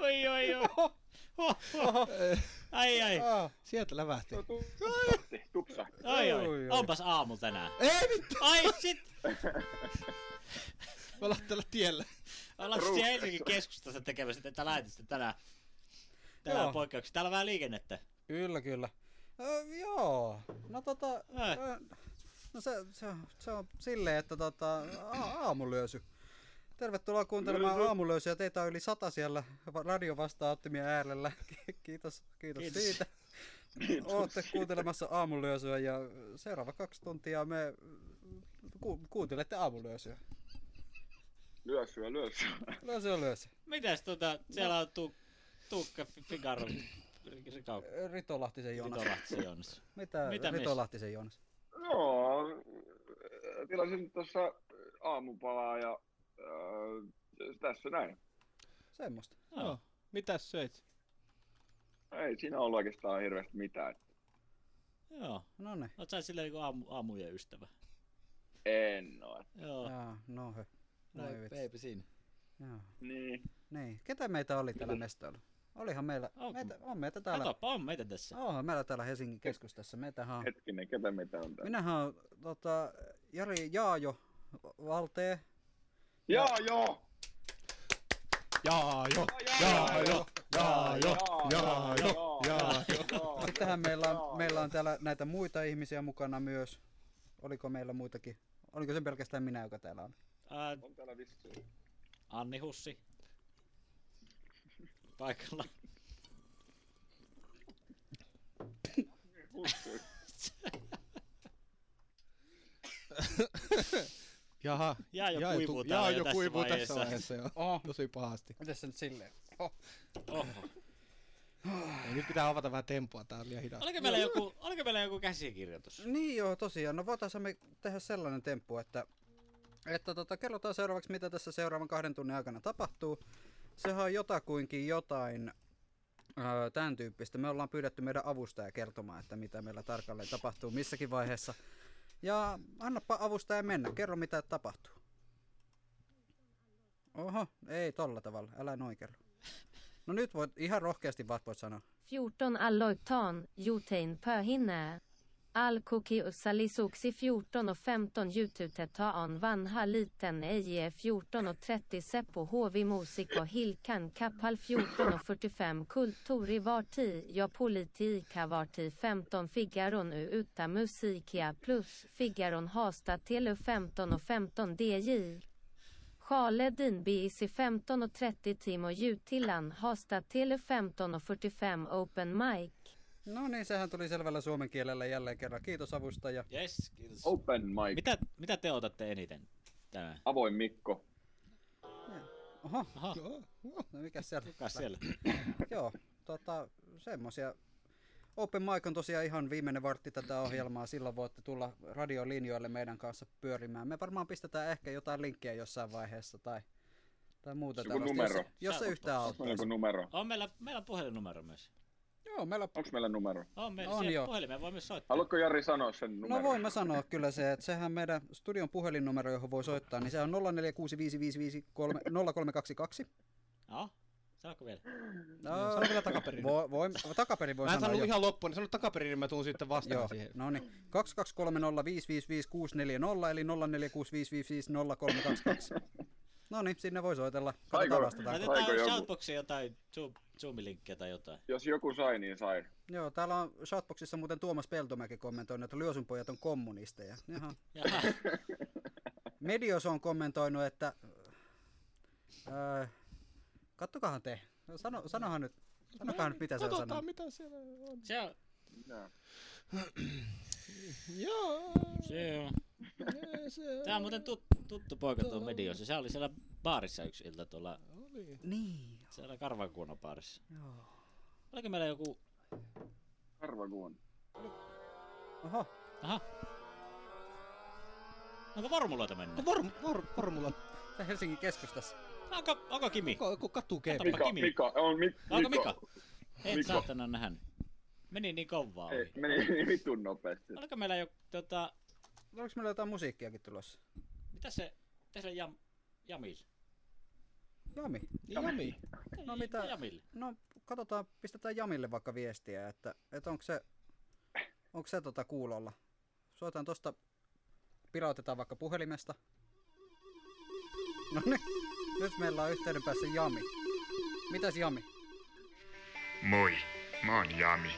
Oi, oi, oi. Ai, ai. Sieltä lävähti. Tupsahti. Ai, ai. Onpas aamu tänään. Ei vittu. Ai, sit. Me ollaan tällä tiellä. Ollaan siellä Helsingin keskustassa tekemässä tätä lähetystä tänään. Täällä on poikkeuksia. Täällä on vähän liikennettä. Kyllä, kyllä. Joo. No tota... No se on silleen, että tota, aamulyösy. Tervetuloa kuuntelemaan aamulöysiä. Teitä on yli 100 siellä radiovastaanottimien äärellä. Kiitos siitä. Olette kuuntelemassa aamulöysyä ja seuraava 2 tuntia me kuuntelette aamulöysyä. Lyösyä. Mitäs tota siellä on Tuukka Figaro? Ritolahtisen Jonas. Mitä Ritolahtisen Jonas? Joo, tilasin tuossa aamupalaa ja tässä näin. Semmosta. No. Mitäs söit? Ei siinä ollut oikeastaan hirveästi mitään. Joo. No niin. Oot sä silleen niin aamujen ystävä? En oo. Joo. Jaa, no hö. Noi peipi siinä. Joo. Niin. Ketä meitä oli täällä mestoilla? Olihan meillä. Meitä täällä. Katsopa, on meitä tässä. Oonhan meillä täällä Helsingin keskustassa. Meitähän... Hetkinen, ketä meitä on täällä? Minähän on tota, Jari Jaajo Valtee. Jaajo. Sittenhän meillä on täällä näitä muita ihmisiä mukana myös. Oliko meillä muitakin? Oliko se pelkästään minä, joka täällä on? On täällä vissiin. Anni Hussi. Paikalla. Jaha, jaa jo kuivuu tässä vaiheessa jo. Tosi pahasti. Mitäs se nyt silleen? Nyt pitää avata vähän tempoa, tää on liian hidas. Oliko meillä joku käsikirjoitus? Niin joo, tosiaan. No voitaisiin me tehdä sellainen temppu, että kerrotaan seuraavaksi, mitä tässä seuraavan 2 tunnin aikana tapahtuu. Sehän on jotakuinkin jotain tämän tyyppistä. Me ollaan pyydetty meidän avustaja kertomaan, että mitä meillä tarkalleen tapahtuu missäkin vaiheessa. Ja annapa avustaja mennä. Kerro mitä tapahtuu. Oho, ei tolla tavalla. Älä noin kerro. No nyt voit ihan rohkeasti voit sanoa. 14 aloittaan jutein pöhinää. Alkokiussa lisuksi 14:15 jututetaan vanha liten eje 14:30 Seppo Hovi musikko Hilkan kapal 14:45 kulttuuri varti ja politika varti 15 Figaron uta musikia plus Figaron hasta till 15:15 DJ Khaledin BC 15:30 Timo Jutila hasta till 15:45 open mic. No niin, sehän tuli selvällä suomen kielellä jälleen kerran. Kiitos avustaja. Yes, kiitos. Open mic. Mitä te otatte eniten tänään? Avoin Mikko. Aha. No mikäs siellä? Joo, semmosia. Open mic on tosiaan ihan viimeinen vartti tätä ohjelmaa. Silloin voitte tulla radiolinjoille meidän kanssa pyörimään. Me varmaan pistetään ehkä jotain linkkiä jossain vaiheessa tai muuta tällaista. Jos se yhtään auttaa. On meillä puhelinnumero myös. Joo, onko meillä numero? On meillä siellä puhelimeen, voimme soittaa. Haluatko Jari sanoa sen numeron? No voin mä sanoa kyllä se, että sehän meidän studion puhelinnumero, johon voi soittaa, niin se on 0465550322. Joo, sanotko vielä? No, sano vielä takaperin. Takaperin voi sanoa. Mä en sanonut ihan loppuun, niin sano takaperin, niin mä tuun sitten vastaan siihen. No niin, 2230555640 eli 0465550322. No niin, sinne voi soitella. Katsotaan vastataan. Laitetaan shoutboxiin jotain Zoom-linkkiä tai jotain. Jos joku sai, niin sai. Joo, täällä on shoutboxissa muuten Tuomas Peltomäki kommentoinut, että lyösunpojat on kommunisteja. Jaha. Medios on kommentoinut, että... kattokahan te. Sanokaa nyt, mitä se on sanonut. Katsotaan, mitä siellä on. Se on... Joo. Se on. Tää on muuten tuttu poika tuo Mediossa. Se oli siellä baarissa yksi ilta tuolla. Oli. Niin. Siellä Karvakuonon baarissa. Joo. Oliko meillä joku... Karvakuono. Aha. Onko vormuloita mennyt? Vormula. Tää Helsingin keskustassa. Onko Kimi? Onko katukeemi? Mika. Et saatana nähnyt. Meni niin kovaa. Meni vitun nopeasti. Oliko meillä joku... Oliko meillä jotain musiikkiakin tulossa? Mitäs se jamis? Jami. No mitä? Jamille. No katsotaan, pistetään Jamille vaikka viestiä, että onko se kuulolla. Soitan tosta, pirautetaan vaikka puhelimesta. No niin, nyt meillä on yhteyden päässä Jami. Mitäs Jami? Moi, mä oon Jami.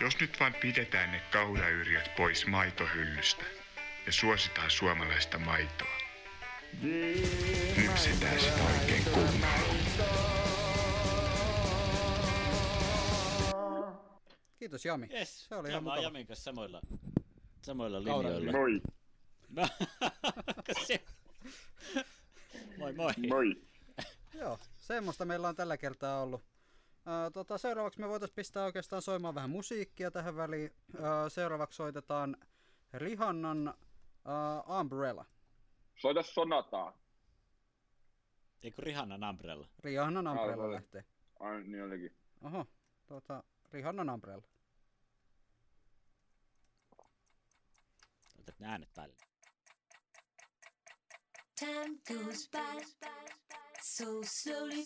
Jos nyt vain pidetään ne kaurayrjät pois maitohyllystä ja suositaan suomalaista maitoa. Lypsetään sitä oikein kunnolla. Kiitos Jami. Yes. Se oli ihan mukava. Mä oon Jamin kanssa samoilla linjoilla. Moi. Moi. Joo, semmoista meillä on tällä kertaa ollut. Seuraavaksi me voitaisiin pistää oikeastaan soimaan vähän musiikkia tähän väliin. Seuraavaksi soitetaan Rihannan Umbrella. Soita Sonataa. Eikö Rihannan Umbrella? Rihannan Umbrella lähtee. Ai niin olikin. Oho, Rihannan Umbrella. Otat ne äänet päälle. Time goes by, so slowly,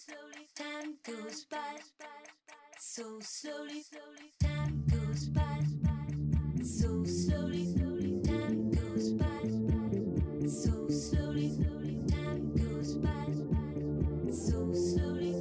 time goes by, so slowly, time goes by, so slowly, time goes by, so slowly, time goes by, so slowly, time goes by, so slowly.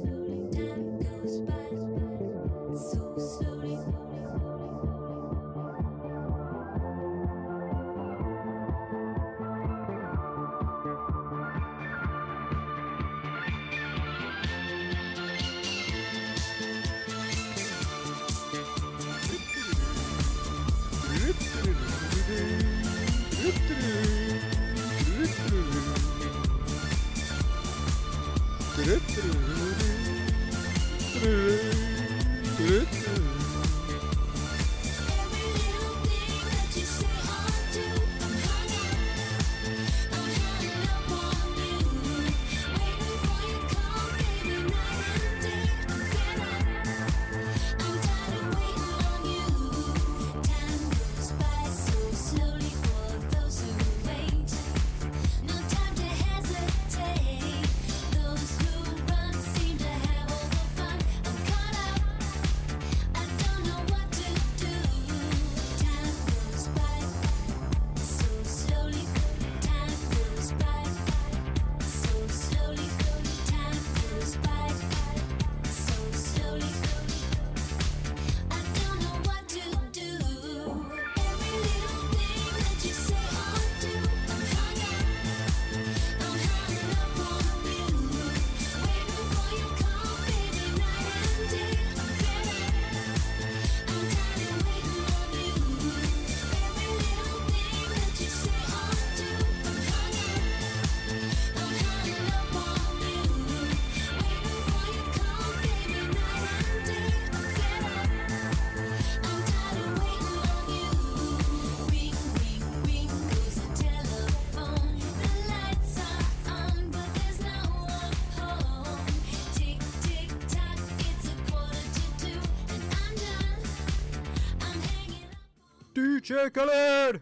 DJ Khaled!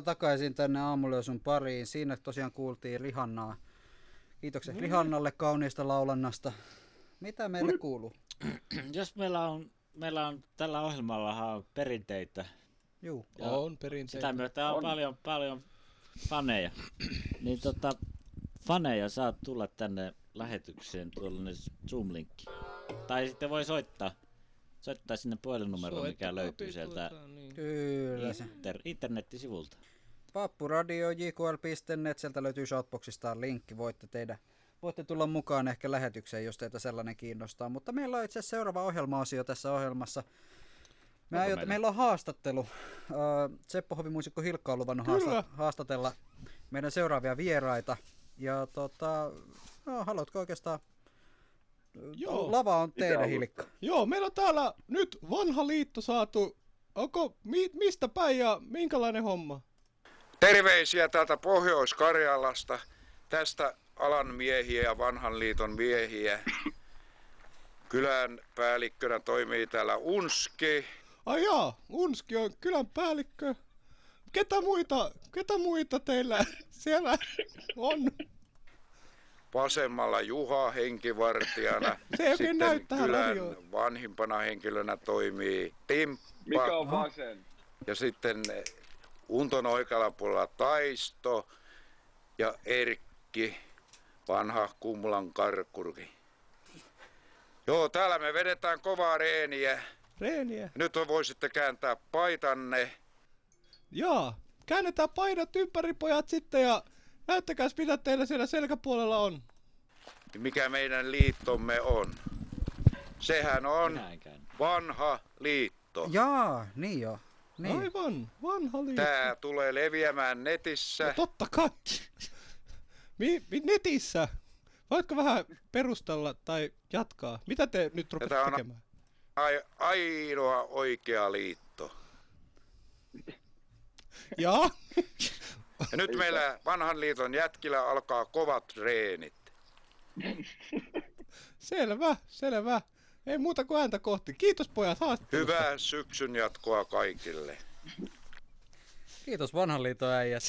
Tervetuloa takaisin tänne Aamulöysyn pariin. Siinä tosiaan kuultiin Rihannaa. Kiitokset Rihannalle kauniista laulannasta. Mitä meille kuuluu? Jos meillä on tällä ohjelmalla perinteitä. Juu, on perinteitä. Sitä myötä on paljon faneja. Niin faneja saa tulla tänne lähetykseen, tuollainen Zoom-linkki. Tai sitten voi soittaa sinne puhelinnumeroon, mikä löytyy sieltä internettisivuilta. Pappu Radio, jkl.net, sieltä löytyy shoutboxistaan linkki, voitte tulla mukaan ehkä lähetykseen, jos teitä sellainen kiinnostaa. Mutta meillä on itse asiassa seuraava ohjelma-osio tässä ohjelmassa. Meillä on haastattelu. Seppo Hovi -muusikko Hilkka on luvannut haastatella meidän seuraavia vieraita. Ja haluatko oikeastaan? Joo, lava on teidän, Hilkka. Joo, meillä on täällä nyt vanha liitto saatu. Onko, mistä päin ja minkälainen homma? Terveisiä täältä Pohjois-Karjalasta, tästä alan miehiä ja vanhan liiton miehiä. Kylän päällikkönä toimii täällä Unski. Ai jaa, Unski on kylän päällikkö. Ketä muita teillä siellä on? Vasemmalla Juha henkivartijana. Se ei oikein näy tähän radioon. Sitten kylän vanhimpana henkilönä toimii Timppa. Mikä on vasen? Ja sitten Unton oikealla puolella Taisto ja Erkki, vanha Kumlan karkuri. Joo, täällä me vedetään kovaa reeniä. Reeniä? Nyt voisitte kääntää paitanne. Joo, käännetään paidat ympäri pojat sitten ja näyttäkääs mitä teillä siellä selkäpuolella on. Mikä meidän liittomme on? Sehän on vanha liitto. Jaa, niin joo. Niin. Aivan, vanha liitto. Tää tulee leviämään netissä. No totta kai. Netissä? Voitko vähän perustella tai jatkaa? Mitä te nyt rupeat tekemään? Ainoa oikea liitto. Jaa. Ja nyt meillä vanhan liiton jätkillä alkaa kovat treenit. Selvä. Ei muuta kuin ääntä kohti. Kiitos pojat haastattelusta. Hyvää syksyn jatkoa kaikille. Kiitos vanhan liiton äijät.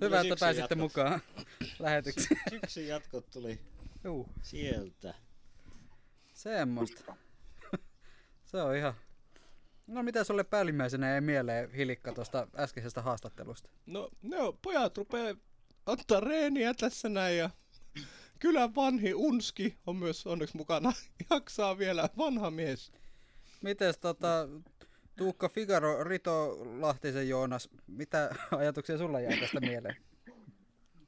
Hyvä, että pääsitte mukaan lähetykseen. Syksyn jatkot tuli sieltä. Semmosta. Se on ihan... No mitä sulle päällimmäisenä ei mieleen, Hilkka, tuosta äskeisestä haastattelusta? No pojat rupee ottaa reeniä tässä näin ja kylän vanhi Unski on myös onneksi mukana. Jaksaa vielä, vanha mies. Mites Tuukka Figaro, Ritolahtisen Jonas, mitä ajatuksia sulla jäi tästä mieleen?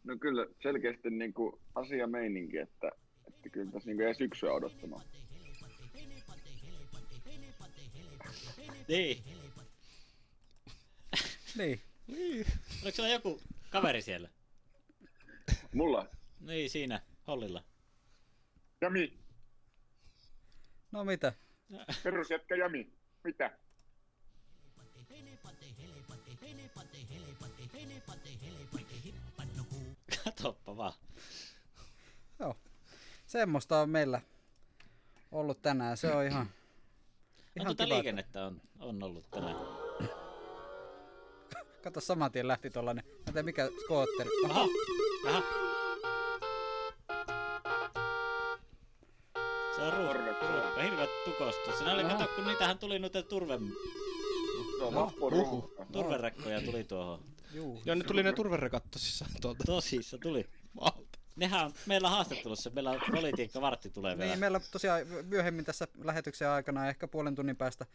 No kyllä selkeästi niinku asiameininki, että kyllä tässä niinku ei syksyä odottamaan. Niin. Oliko sulla joku kaveri siellä? Mulla? Niin, siinä, Hollilla. Jami. No mitä? Perusjätkä Jami. Mitä? Katoppa vaan. Joo. Semmosta on meillä ollut tänään. Se on ihan kiva, liikennettä on ollut tänään. Kato, saman tien lähti tollanen. Mä tein mikä skootteri. Aha. Se on ruukka. Hirveä tukosta. Sinä oli kato, kun niitähän tuli noita turverekkoja tuli tuohon. Joo, ne tuli ne turverekat tosissaan tuolta. Tosissa tuli. Nehän on meillä haastattelussa, meillä on politiikkavartti tulee vielä. Niin, meillä tosiaan myöhemmin tässä lähetyksen aikana, ehkä puolen tunnin päästä,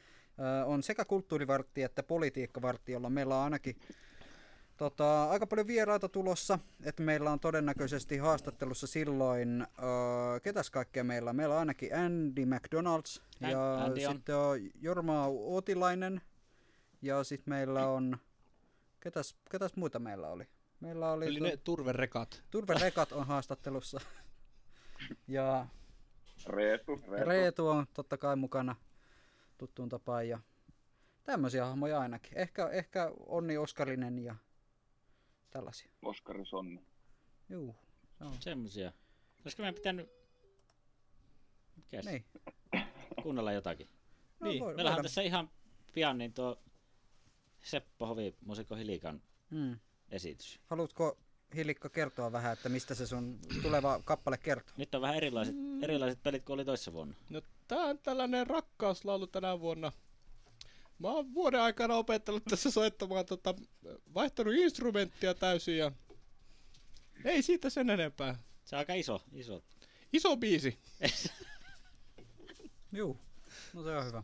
on sekä kulttuurivartti että politiikkavartti, jolla meillä on ainakin aika paljon vieraita tulossa. Että meillä on todennäköisesti haastattelussa silloin, ketäs kaikkea meillä on? Meillä on ainakin Andy McDonald's ja sitten on Jorma Uotilainen ja sitten meillä on, ketäs muita meillä oli? Meillä oli ne turverekat. Turverekat on haastattelussa. Ja Reetu on totta kai mukana tuttuun tapaan. Ja tämmöisiä hahmoja ainakin. Ehkä Onni Oskarinen ja tällaisia. Oskaris Onni. Juu. No. Semmoisia. Olisiko meidän pitänyt... Niin. Kuunnella jotakin. No, niin. Meillähän on tässä ihan pian niin tuo Seppo Hovi -muusikko Hilkan esitys. Haluatko Hilkka kertoa vähän, että mistä se sun tuleva kappale kertoo? Nyt on vähän erilaiset pelit kuin oli toissa vuonna. No tää on tällainen rakkauslaulu tänä vuonna. Mä oon vuoden aikana opettanut tässä soittamaan, vaihtanut instrumenttia täysin ja ei siitä sen enempää. Se on aika iso. Iso biisi. Juu, no se on hyvä.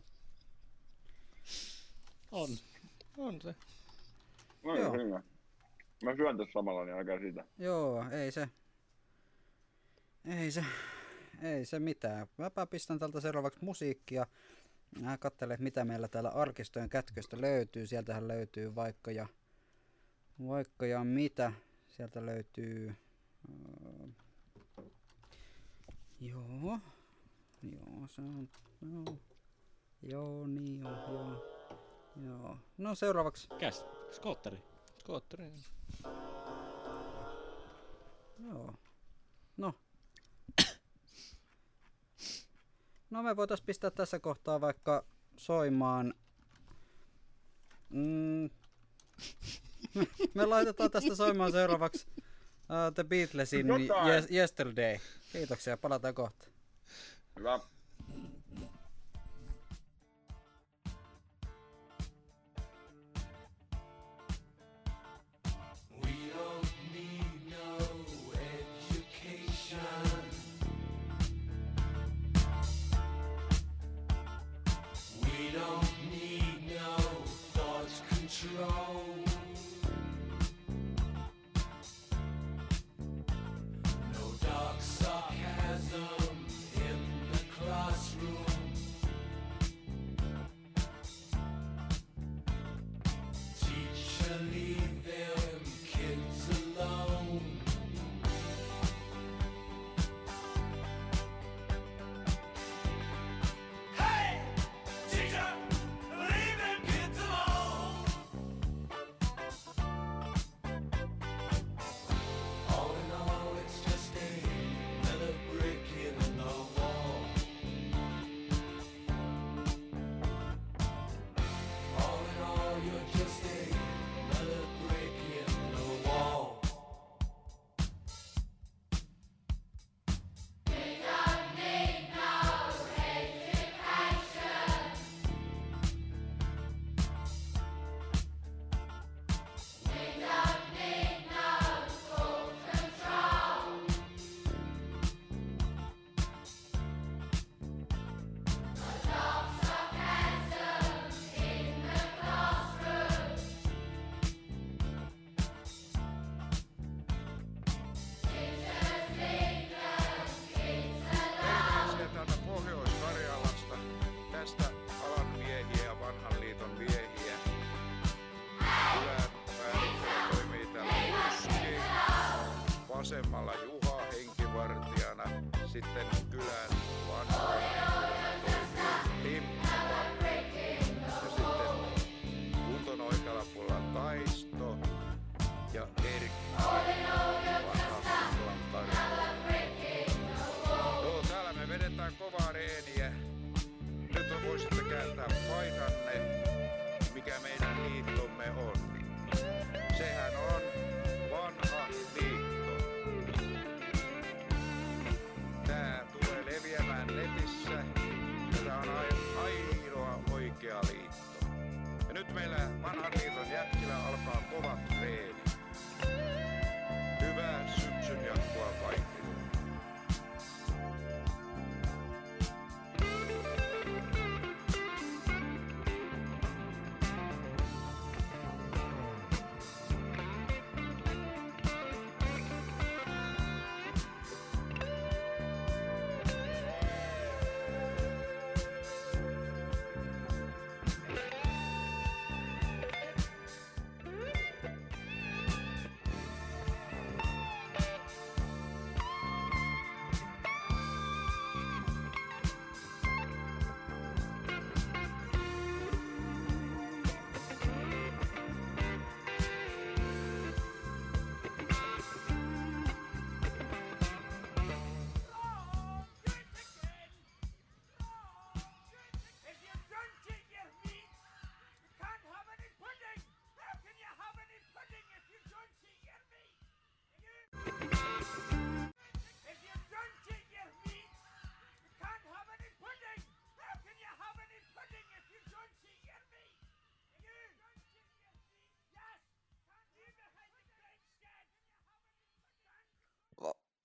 On se. No niin, hyvä. Mä syön tässä samalla, niin älkää sitä. Joo, ei se mitään. Mäpä pistän tältä seuraavaksi musiikkia. Mä katselen, mitä meillä täällä arkistojen kätköstä löytyy. Sieltähän löytyy vaikka ja mitä. Sieltä löytyy... Joo. No seuraavaksi. Skootteri. Joo. No me voitais pistää tässä kohtaa vaikka soimaan. Me laitetaan tästä soimaan seuraavaksi The Beatlesin Yesterday. Kiitoksia, palataan kohta. Hyvä. No dark sarcasm in the club.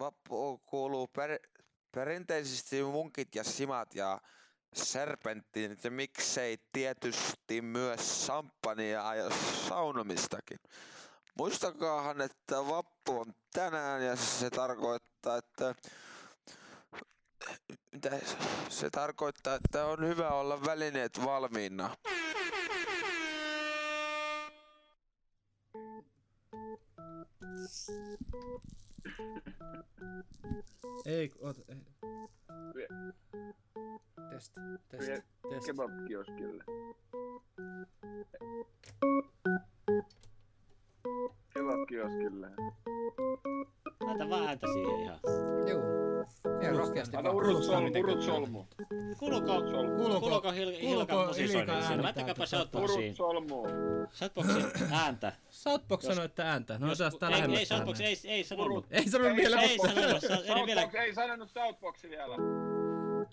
Vappu kuuluu perinteisesti munkit ja simat ja serpenttiin, ja miksei tietysti myös samppania ja saunomistakin. Muistakaahan, että vappu on tänään ja se tarkoittaa, että on hyvä olla välineet valmiina. Ei, test. Kebab-kioskille. Laita vaan ääntä siihen ihan. Juu. Ihan rohkeasti. Laita urut solmuun. Kulko Hilkan musisoinnin siinä. Laittakaa Shoutboxiin. Urut solmuun. Shoutboxiin ääntä. Shoutbox sanoi, että ääntä. No saastaa lähemmäs. Ei, Shoutbox ei sanonut. Ei sanonut vielä. Shoutbox ei sanonut Shoutboxi vielä.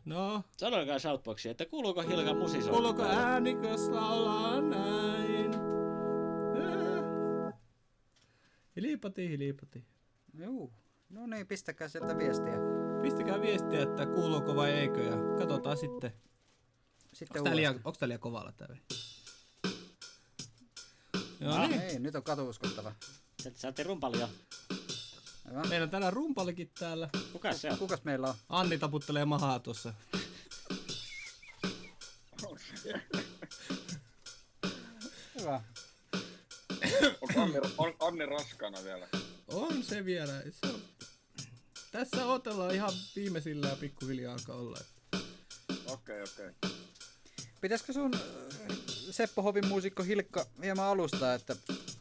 No. Sanoikaa Shoutboxiin, että kuuluuko Hilkan musisoinnin. Kuuluuko äänikös laulaa näin. Hilipati. Juu. No niin, pistäkää sieltä viestiä. Pistäkää viestiä, että kuuluuko vai eikö, ja katsotaan sitten. Onko tää liian kovalla tää? Joo niin. Ei, nyt on katuuskottava. Saatte rumpalia. Meillä on täällä rumpalikin täällä. Kukas se on? Kukas meillä on? Anni taputtelee mahaa tuossa. Hyvä. On Anne raskaana vielä. On se vielä. Se on. Tässä otellaan ihan viimeisillä ja pikkuhiljaa alkaa olla. Okei. Pitäisikö sun Seppo Hovin muusikko Hilkka hieman alustaa, että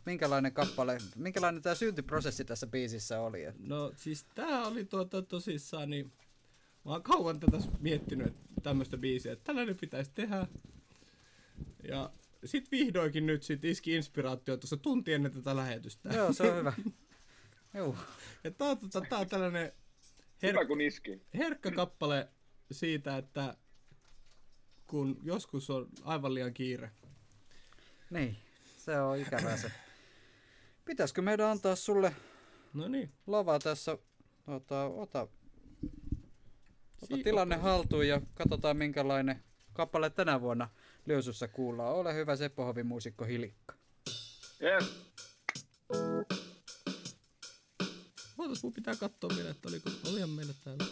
minkälainen tää syntyprosessi tässä biisissä oli? Että? No siis tää oli tosissaan, niin mä oon kauan tätä miettinyt tämmöstä biisiä, että tällainen pitäisi tehdä. Ja sitten vihdoinkin nyt iski inspiraatio tuossa tunti ennen tätä lähetystä. Joo, se on hyvä. Joo. Ja tää on tällainen herkkä kappale siitä, että kun joskus on aivan liian kiire. Niin, se on ikävää se. Pitäisikö meidän antaa sulle lava tässä? Ota tilanne haltuun ja katsotaan minkälainen kappale tänä vuonna Löysussa kuullaan. Ole hyvä Seppo Hovin muusikko Hilkka. Yes. Voitais mun pitää katsoa vielä, että olihan meillä täällä.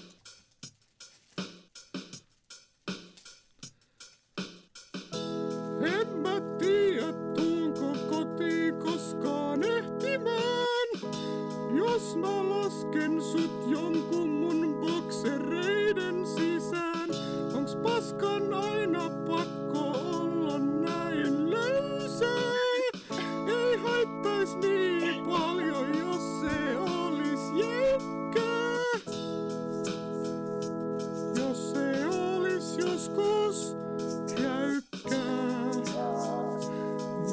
En mä tiedä, tuunko kotiin koskaan ehtimään. Jos mä lasken sut jonkun mun boksereiden sisään, onks paskan aina pakko olla näin löysää? Ei haittais niin paljon, jos se olis jäykkää. Jos se olis joskus jäykkää.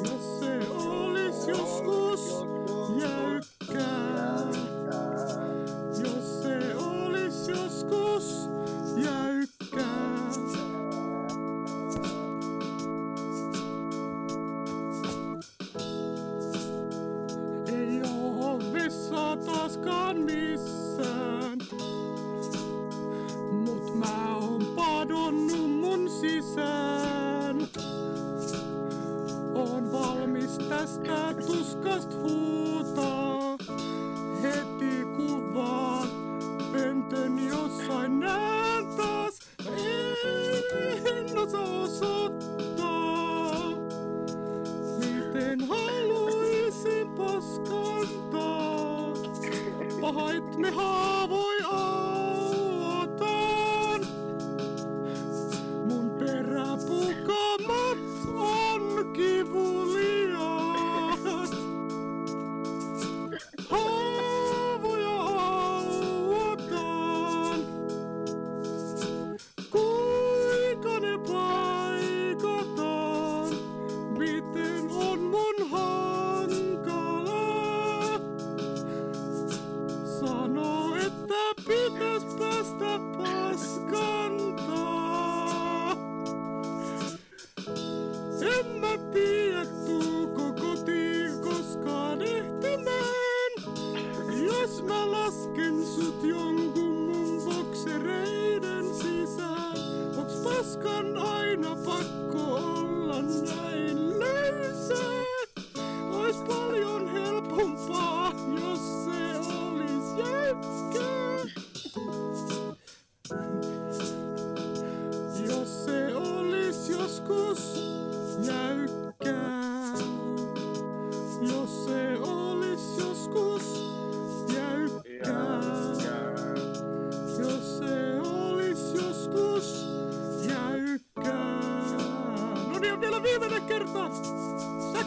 Jos se olis joskus jäykkää. Jos se olis joskus jäykkää. Ei oo vessaa taaskaan missään, mut mä oon padonnut mun sisään. Oon valmis tästä tuskast huutaa heti kun vaan pöntön jossain näen taas. En osaa osoittaa, miten haluaisin paskantaa. Pahait me haavoi auotaan. Mun peräpukamat on kivuliaat. Haavoja auotaan. Kuinka ne paikataan? Miten on mun hankala sanoa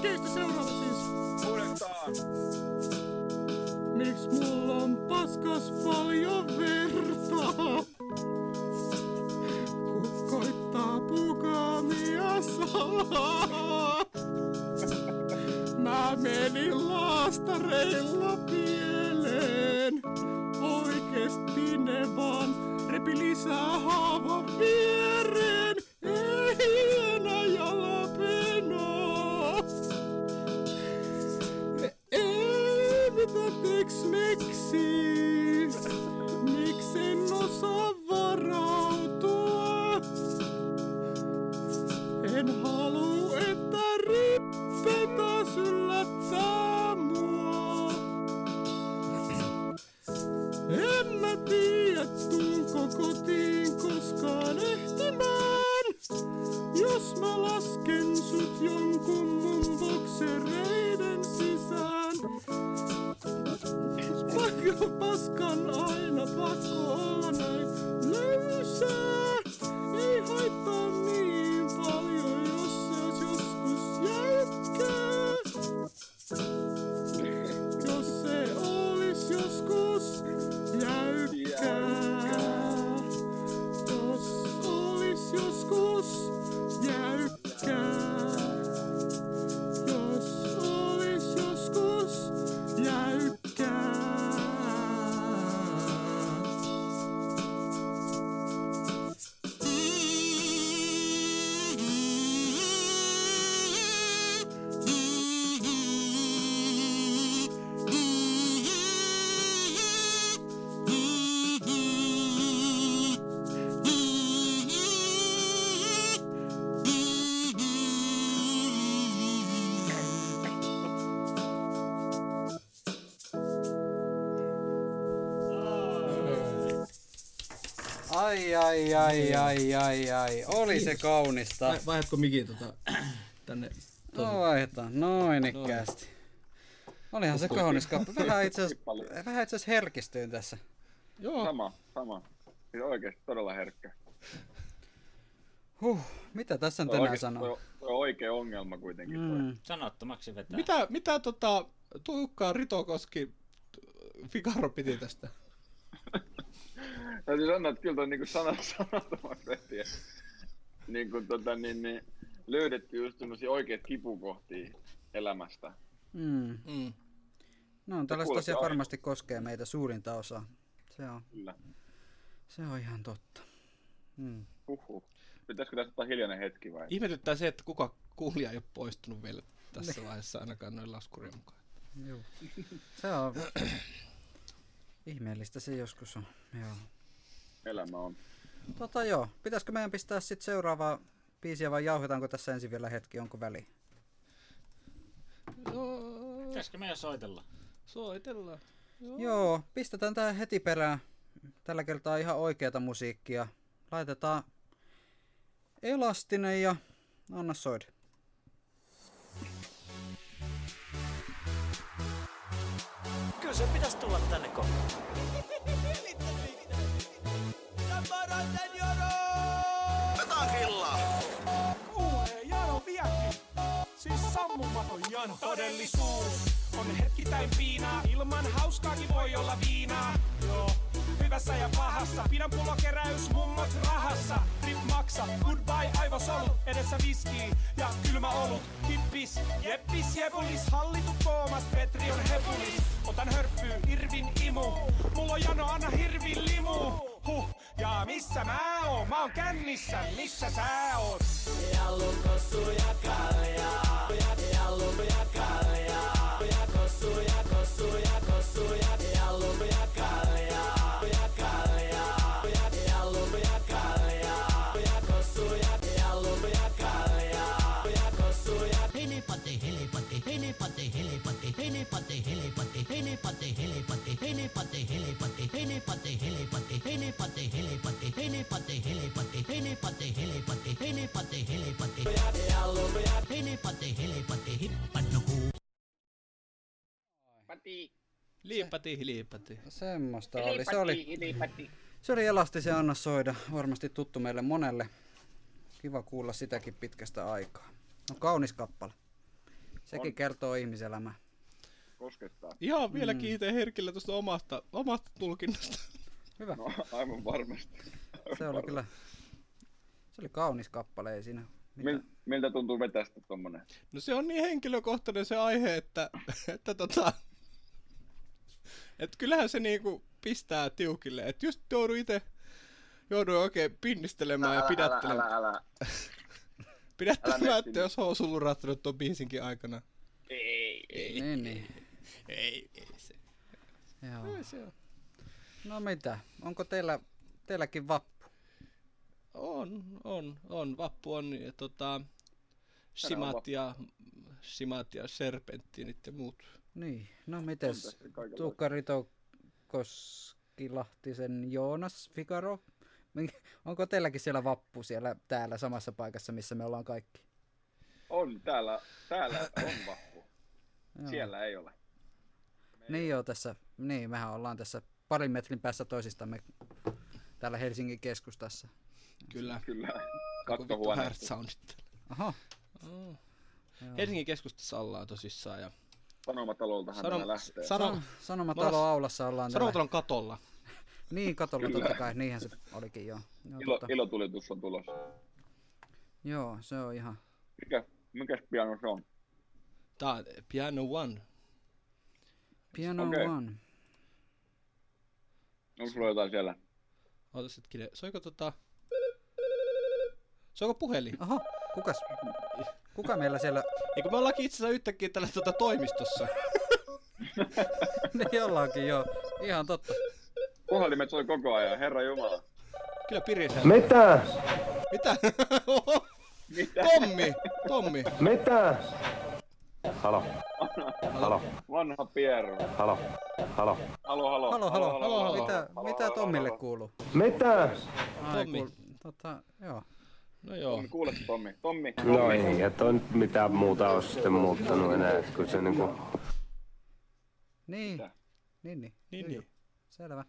teistä seuraava siis. Puretaan. Miks mulla on paskas paljon vertaa? Kun koittaa pukaamia saa. Mä menin laastareilla pieleen. Oikeesti ne vaan repi lisää haavan viereen. Ei enää jalapenoa. Ei mitä teks meksi. Miks en osaa varautua? En haluu että rippe taas yllättää mua. En mä tiedä tulko kotiin koskaan ehtimään. Jos mä lasken sut jonkun mun boksereiden sisään. Paskan aina pakko olla näin löysää. Ei haittaa niin paljon jos se ois joskus jäykkää. Jos se olis joskus jäykkää. Jos olis joskus jäykkää. Jos olis joskus jäykkää. Ai. Oli se kaunista. Vaihdatko mikin tänne? No vaihdetaan, noin ikkäästi. Olihan se kaunis kappale. Vähän itse asiassa herkistyin tässä. Joo. Sama. Siis oikeesti todella herkkä. Mitä tässä on tänään sanoo? Toi on oikea ongelma kuitenkin. Sanottomaksi vetää. Mitä Tuukka Ritokoski Figaro piti tästä? Täytyy sanoa, että kyllä toi niinku sanattomaksi tehtiin. Niinku niin löydettiin just semmosia oikeat kipukohtia elämästä. No tällaista asia varmasti koskee meitä suurinta osaa. Se on. Kyllä. Se on ihan totta. Pitäisikö tässä ottaa hiljainen hetki vai? Ihmetyttää se, että kuka kuulija ei ole poistunut vielä tässä vaiheessa ainakaan noin laskurien mukaan. Joo. Se on. Ihmeellistä se joskus on, joo. Elämä on. Pitäisikö meidän pistää sitten seuraavaa biisiä vai jauhetaanko tässä ensin vielä hetki, onko väliä? Joo. Pitäisikö meidän soitella? Soitellaan. Joo, pistetään tähän heti perään. Tällä kertaa ihan oikeata musiikkia. Laitetaan Elastinen ja anna soida. Kyllä se pitäisi tulla tänne kohtaan. Tapara senjoro! Vetaan killaa! Kuulee jano vieläkin. Siis sammumaton jano. Todellisuus on hetkittäin piinaa. Ilman hauskaakin voi olla viinaa. Joo. Hyvässä ja pahassa. Pidän pulokeräys mummat rahassa. Rip maksa, goodbye aivosolut. Edessä viskii ja kylmä olut. Hippis, jeppis, jepulis. Hallitu Tuomas, Petri on hepulis. Otan hörppyy, irvin imu. Mulla on jano, anna hirvin limu. Ja missä mä oon? Mä oon kännissä, missä sä oot? Jallu kossu ja kaljaa. Jallu ja kaljaa. Kossu ja kossu ja kossu ja jallu ja kaljaa. Liipati. Semmosta oli. Se oli Elastisen anna soida. Varmasti tuttu meille monelle. Kiva kuulla sitäkin pitkästä aikaa. No kaunis kappale. Sekin on, kertoo ihmiselämää. Koskettaa. Ihan vieläkin itse herkillä tuosta omasta tulkinnasta. Hyvä. No, aivan varmasti. Se oli kaunis kappale, ei siinä. Miltä tuntuu vetästä tommonen? No se on niin henkilökohtainen se aihe, että kyllähän se niinku pistää tiukille, että just jouduin oikein pinnistelemään ja pidättelemään. Pidättelemään, että jos housun lurahtanut tuon biisinkin aikana. Ei se. Joo. Ei se on. No mitä, onko teilläkin vappu? On. Vappu on simat ja serpenttiinit ja muut. Niin, no mites Tuukka Ritolahtisen Jonas, Figaro? Onko teilläkin siellä vappu siellä täällä samassa paikassa, missä me ollaan kaikki? On, täällä on vappu. Siellä ei ole. Mehän ollaan tässä parin metrin päässä toisistamme täällä Helsingin keskustassa. Kyllä. Kattohuoneessa. Aha. Oh. Helsingin keskustassa ollaan tosissaan ja Sanomataloltahan tämä lähtee. Sanomatalo aulassa ollaan. Sanomatalon katolla. Niin, katolla totta kai, niinhän se olikin jo. Ilotulitus on tulossa. Joo, se on ihan. Mikäs piano se on? Tää on Piano One. Piano okay. One. Onko sulla jotain siellä? Ootas hetkinen, soiko puhelin? Aha, kuka meillä siellä? Eikö me ollaankin itse asiassa yhtäkkiä tällä toimistossa? Ne ollaankin joo, ihan totta. Puhelimet soi koko ajan, herra jumala. Kyllä pirisee. Mitä? Tommi! Mitä? Halo. Vanha Pierro. Halo. Mitä Tommille kuuluu? Mitä? Tommi. Joo. No joo. Kuulet Tommi. No ei, et on mitään muuta oo sitten muuttanut enää, kun se niinku. Niin. Selvä.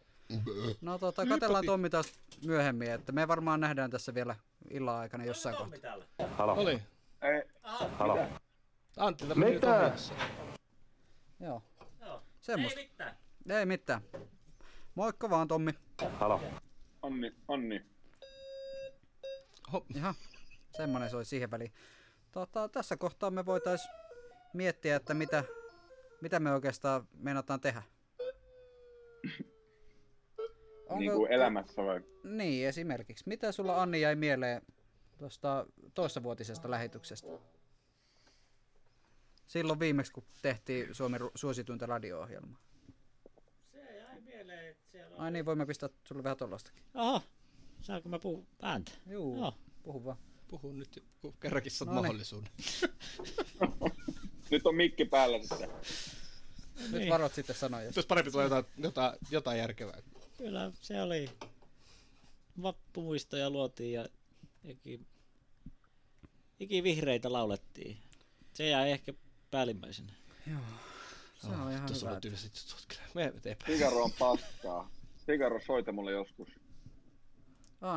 No katellaan Tommi taas myöhemmin, että me varmaan nähdään tässä vielä illan aikana jossain kohtaa. Halo. Antti, tämä on Tommissa. Joo. Semmosta. Ei mitään. Moikka vaan Tommi. Halo. Anni. Jaha, semmonen se oli siihen väliin. Tässä kohtaa me voitais miettiä, että mitä me oikeastaan meinataan tehdä. Niinku elämässä vai? Niin, esimerkiksi. Mitä sulla Anni jäi mieleen tuosta toissavuotisesta lähetyksestä? Silloin viimeksi, kun tehtiin Suomen suosituinta radio-ohjelmaa. Se jäi mieleen, että siellä on. Ai niin, voimme pistää sulle vähän tollastakin. Aha. Saanko mä puhua ääntä? Joo. Puhu vaan. Puhun nyt, kun kerrankin saat mahdollisuuden. Nyt on mikki päällä. Nyt niin. Varot sitten sanoja. Jos parempi tulee jotain järkevää. Kyllä, se oli. Vappumuistoja luotiin ja ikivihreitä laulettiin. Se jäi ehkä päällimmäisenä. Joo. Se on ihan hyvä. On tyyliset, me eteenpäin. Figaro on paskaa. Figaro soita mulle joskus.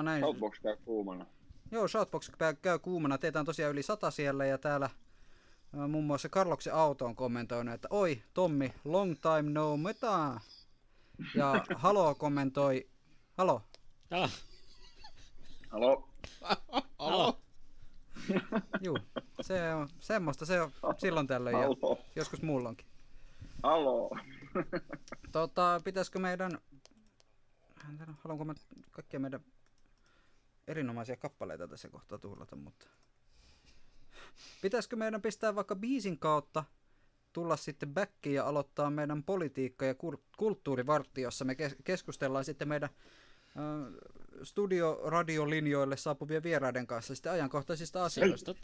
Näin. Shoutbox käy kuumana. Joo, Shoutbox käy kuumana. Teitä on tosiaan yli 100 siellä ja täällä muun muassa Carloksen Auto on kommentoinut, että oi Tommi, long time no meta. Ja Halo kommentoi. Halo. Juu, se on semmoista, se on silloin tällöin ja joskus muulloinkin. Halo. Pitäisikö meidän. Haluanko mä kaikkia meidän erinomaisia kappaleita tässä kohtaa tuhlata, mutta pitäisikö meidän pistää vaikka biisin kautta tulla sitten backiin ja aloittaa meidän politiikka- ja kulttuurivartti, jossa me keskustellaan sitten meidän studioradiolinjoille saapuvien vieraiden kanssa sitten ajankohtaisista asioista.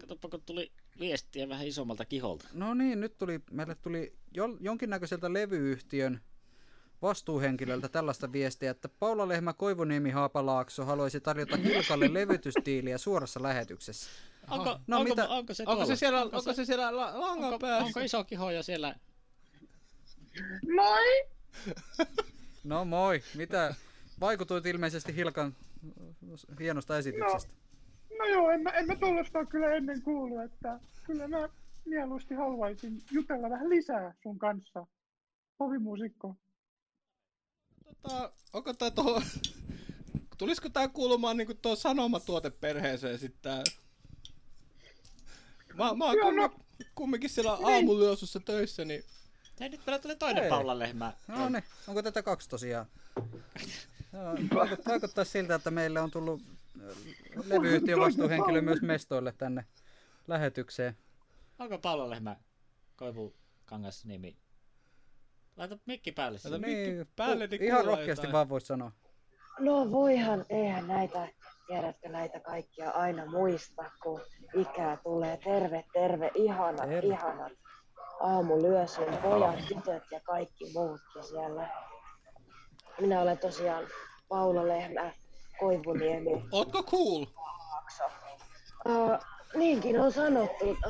Katsoppa, kun tuli viestiä vähän isommalta kiholta. No niin, nyt meille tuli jonkinnäköiseltä levyyhtiön vastuuhenkilöltä tällaista viestiä, että Paula Lehmä Koivuniemi Haapalaakso haluaisi tarjota Hilkalle levytysdiiliä suorassa lähetyksessä. Onko se siellä langan päässä? Onko iso kihoja siellä? Moi! No moi, mitä? Vaikutuit ilmeisesti Hilkan hienosta esityksestä. No joo, en mä tullostaan kyllä ennen kuullut, että kyllä mä mieluusti haluaisin jutella vähän lisää sun kanssa. Hovimuusikko. Onko tää tuohon... Tulisiko tää kuulumaan niinku tuo sanomatuoteperheeseen sit tää? Mä oon kumminkin siellä aamulyösussa töissä, niin... Hei, nyt meillä tuli toinen Paula Lehmä. No niin, onko tätä kaksi tosiaan? Vaikuttaa siltä, että meille on tullut levyyhtiön vastuuhenkilö myös mestoille tänne lähetykseen. Onko Paula Lehmä Koivukangas nimi? Laita mikki päälle. Laita mikki päälle, niin ihan rohkeasti jotain vaan voisi sanoa. No voihan, eihän näitä, tiedätkö näitä kaikkia aina muista, kun ikää tulee. Terve, ihanat. Aamulyösyn pojat, tytöt ja kaikki muutkin siellä. Minä olen tosiaan Paula Lehmä Koivuniemi. Ootko cool? Niinkin on sanottu, että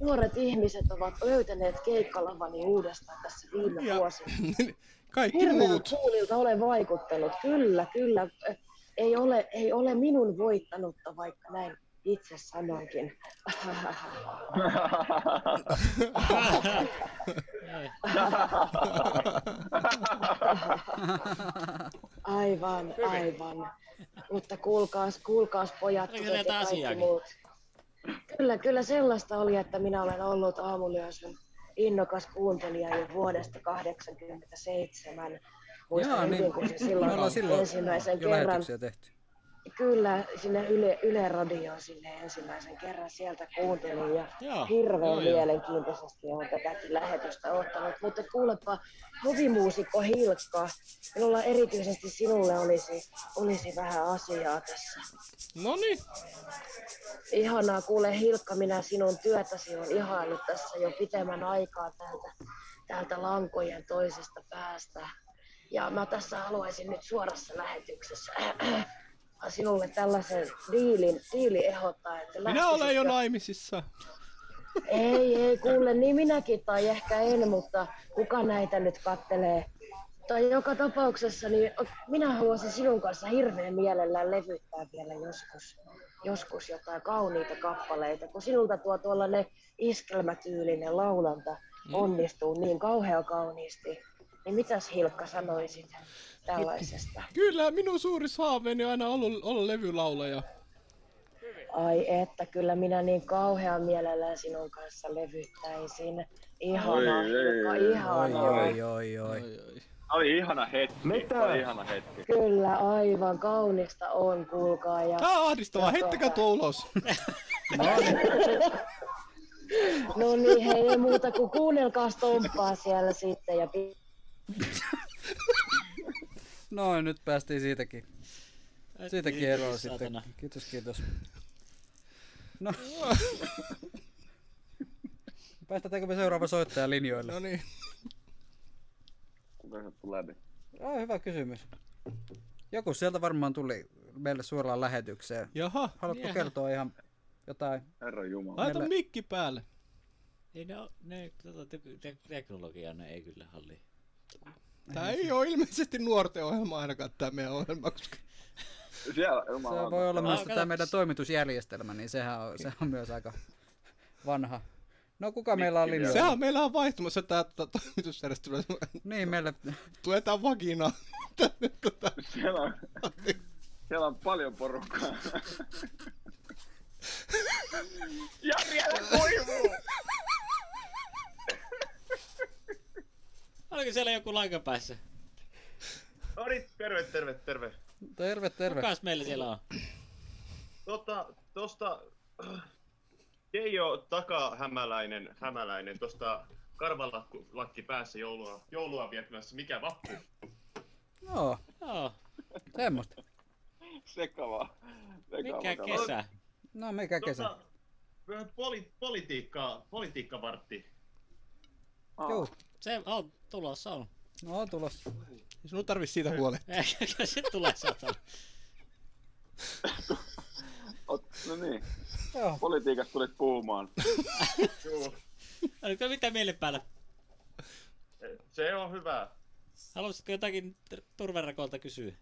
nuoret ihmiset ovat löytäneet keikkalavani uudestaan tässä viime vuosina. Kaikki hirveän coolilta olen vaikuttanut. Kyllä. Ei ole minun voittanutta, vaikka näin itse sanoinkin. Aivan. Mutta kuulkaas pojat, tytöt ja kaikki muut. Kyllä sellaista oli, että minä olen ollut aamulyösyn innokas kuuntelija jo vuodesta 1987. Muistan hyvin, kun se silloin ensimmäisen kerran... Kyllä, sinne Ylen radioon sinne ensimmäisen kerran sieltä kuuntelin ja hirveän mielenkiintoisesti on tätäkin lähetystä ottanut. Mutta kuulepa, hovimuusikko Hilkka, minulla erityisesti sinulle olisi vähän asiaa tässä. Noniin. Ihanaa, kuule Hilkka, minä sinun työtäsi on ihaillut tässä jo pitemmän aikaa täältä lankojen toisesta päästä. Ja mä tässä haluaisin nyt suorassa lähetyksessä sinulle tällaisen diili ehdottaa, että minä olen jo naimisissa. Ei, kuule, niin minäkin tai ehkä en, mutta kuka näitä nyt kattelee. Tai joka tapauksessa, niin minä haluaisin sinun kanssa hirveän mielellään levyttää vielä joskus jotain kauniita kappaleita, kun sinulta tuo tuollainen iskelmätyylinen laulanta onnistuu niin kauhean kauniisti. Niin mitäs Hilkka sanoisit tällaisesta? Kyllä, minun suuri haaveeni on aina ollut levylaulaja. Ai että, kyllä minä niin kauhean mielellään sinun kanssa levyttäisin. Ihanaa Hilkka, ihanaa. Oi. Oli ihana hetki. Kyllä, aivan kaunista on, kuulkaa. Ja tää on ahdistavaa, heittäkää tuo ulos. No niin, hei, ei muuta kuin kuunnelkaa stomppaa siellä sitten ja noin, nyt päästiin siitäkin. Siitäkin eroon sitten. Kiitos. No. Päästetäänkö me seuraava soittaja linjoille? No niin. Kuka se tuli läpi? Hyvä kysymys. Joku sieltä varmaan tuli meille suoraan lähetykseen. Jaha. Haluatko kertoa ihan jotain? Herra Jumala. Laita mikki päälle. Ei ne teknologiaa ne ei kyllä halli. Tää ei oo ilmeisesti nuorten ohjelma ainakaan tää meidän ohjelma, koska... Se voi olla myös tää meidän toimitusjärjestelmä, niin sehän on myös aika vanha. No kuka meillä on linjoilla? Sehän meillä on vaihtumassa tää toimitusjärjestelmä. Niin meillä... Tuetaan vaginaa. Siellä on paljon porukkaa. Ja vielä koivuu! Oliko siellä joku lankan päässä? No niin, terve. Terve. Kukas meillä siellä on? Tosta... Keijo Taka-Hämäläinen, tosta karvalakki päässä joulua viettämässä. Mikä vappu? Joo. Semmosta. Sekava. Mikä kesä? No, mikä kesä? Politiikkavartti. Joo. Se on tulossa on. No on tulossa. Sinun tarvitsisi siitä huolehtia. Eikä se tulee satana. No niin. Joo. Politiikasta tulit puhumaan. Joo. Oliko mitä meille päällä? Se on hyvä. Haluaisitko jotakin turverakolta kysyä?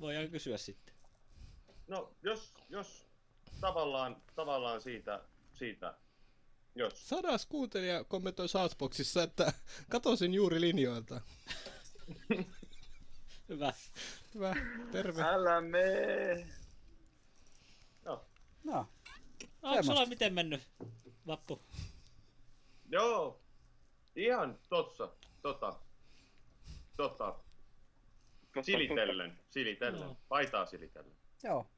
Voidaan kysyä sitten. No jos tavallaan siitä Jos. 100 kuuntelija kommentoi Southboxissa, että katosin juuri linjoilta. Hyvä. Hyvä, terve. Älä mee. No. Onko sulla miten mennyt, Vappu? Joo. Ihan tossa. Silitellen. No. Paitaa silitellen. Joo.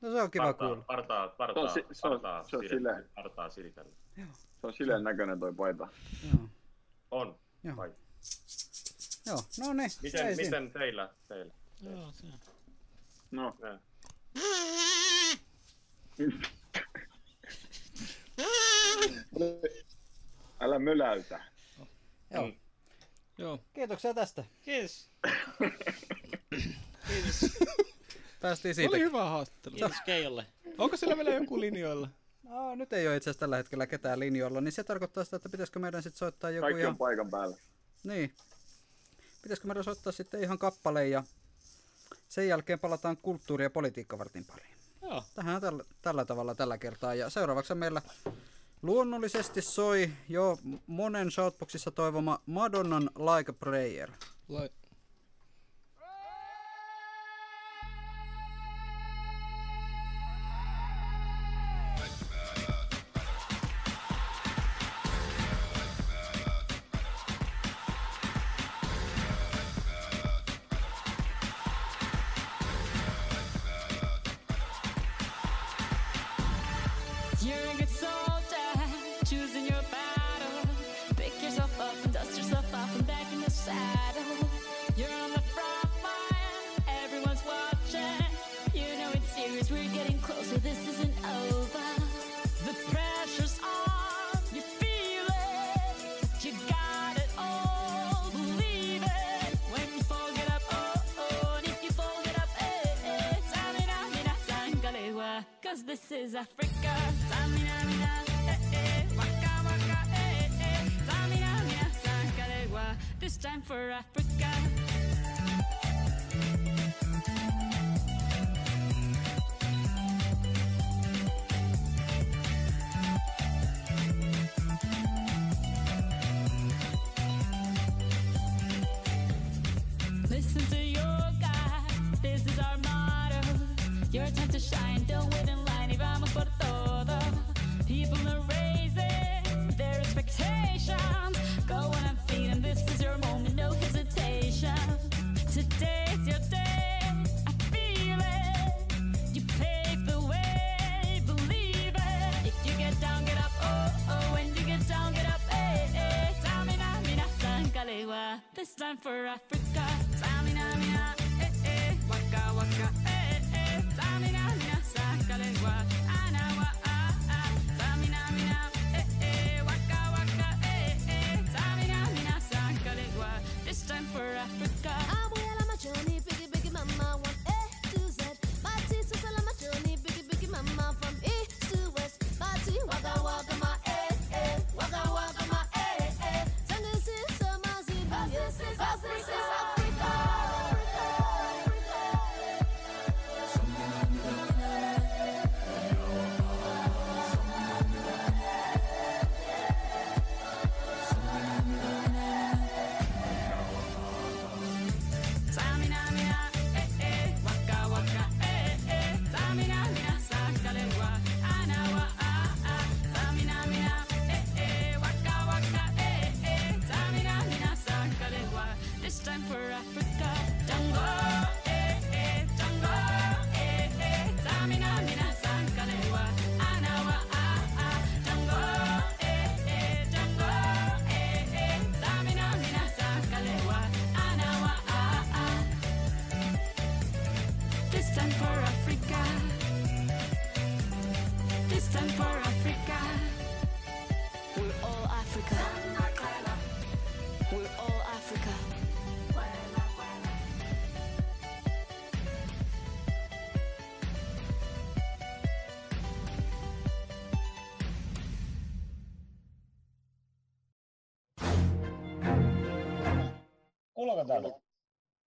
No se on kiva kuulla. Partaa silitellen. Joo. Se on silleen näköinen toi paita. Joo. On. Joo. Paita. Joo. No niin. Miten teillä? Joo, se. No. Älä möläytä. Joo. Joo. Kiitoksia tästä. Kiitos. Kiitos. Päästiin siitä. Oli hyvä haastattelu. Kiitos Keijolle. Onko siellä vielä joku linjoilla? No, nyt ei ole itse asiassa tällä hetkellä ketään linjoilla, niin se tarkoittaa sitä, että pitäisikö meidän sitten soittaa joku... Kaikki on paikan päällä. Niin. Pitäisikö meidän soittaa sitten ihan kappaleen ja sen jälkeen palataan kulttuuri- ja politiikkavartin pariin. Joo. Tähän tällä tavalla tällä kertaa. Ja seuraavaksi meillä luonnollisesti soi jo monen Shoutboxissa toivoma Madonnan Like a Prayer. This is Africa. Tamina, mina, eh, eh. Waka, waka, eh, eh. Tamina, mina, sankalewa. This time for Africa. Listen to your God. This is our motto. Your time to shine. Don't wait in line. Vamos por todo. People are raising their expectations. Go on and feed them. This is your moment, no hesitation. Today's your day. I feel it. You pave the way. Believe it. If you get down, get up. Oh, oh, when you get down, get up. Eh, eh. Tamina, mina, sankalewa. This time for Africa. Tamina, mina, eh, eh. Waka, waka, eh, eh. Tamina, mina, sankalewa.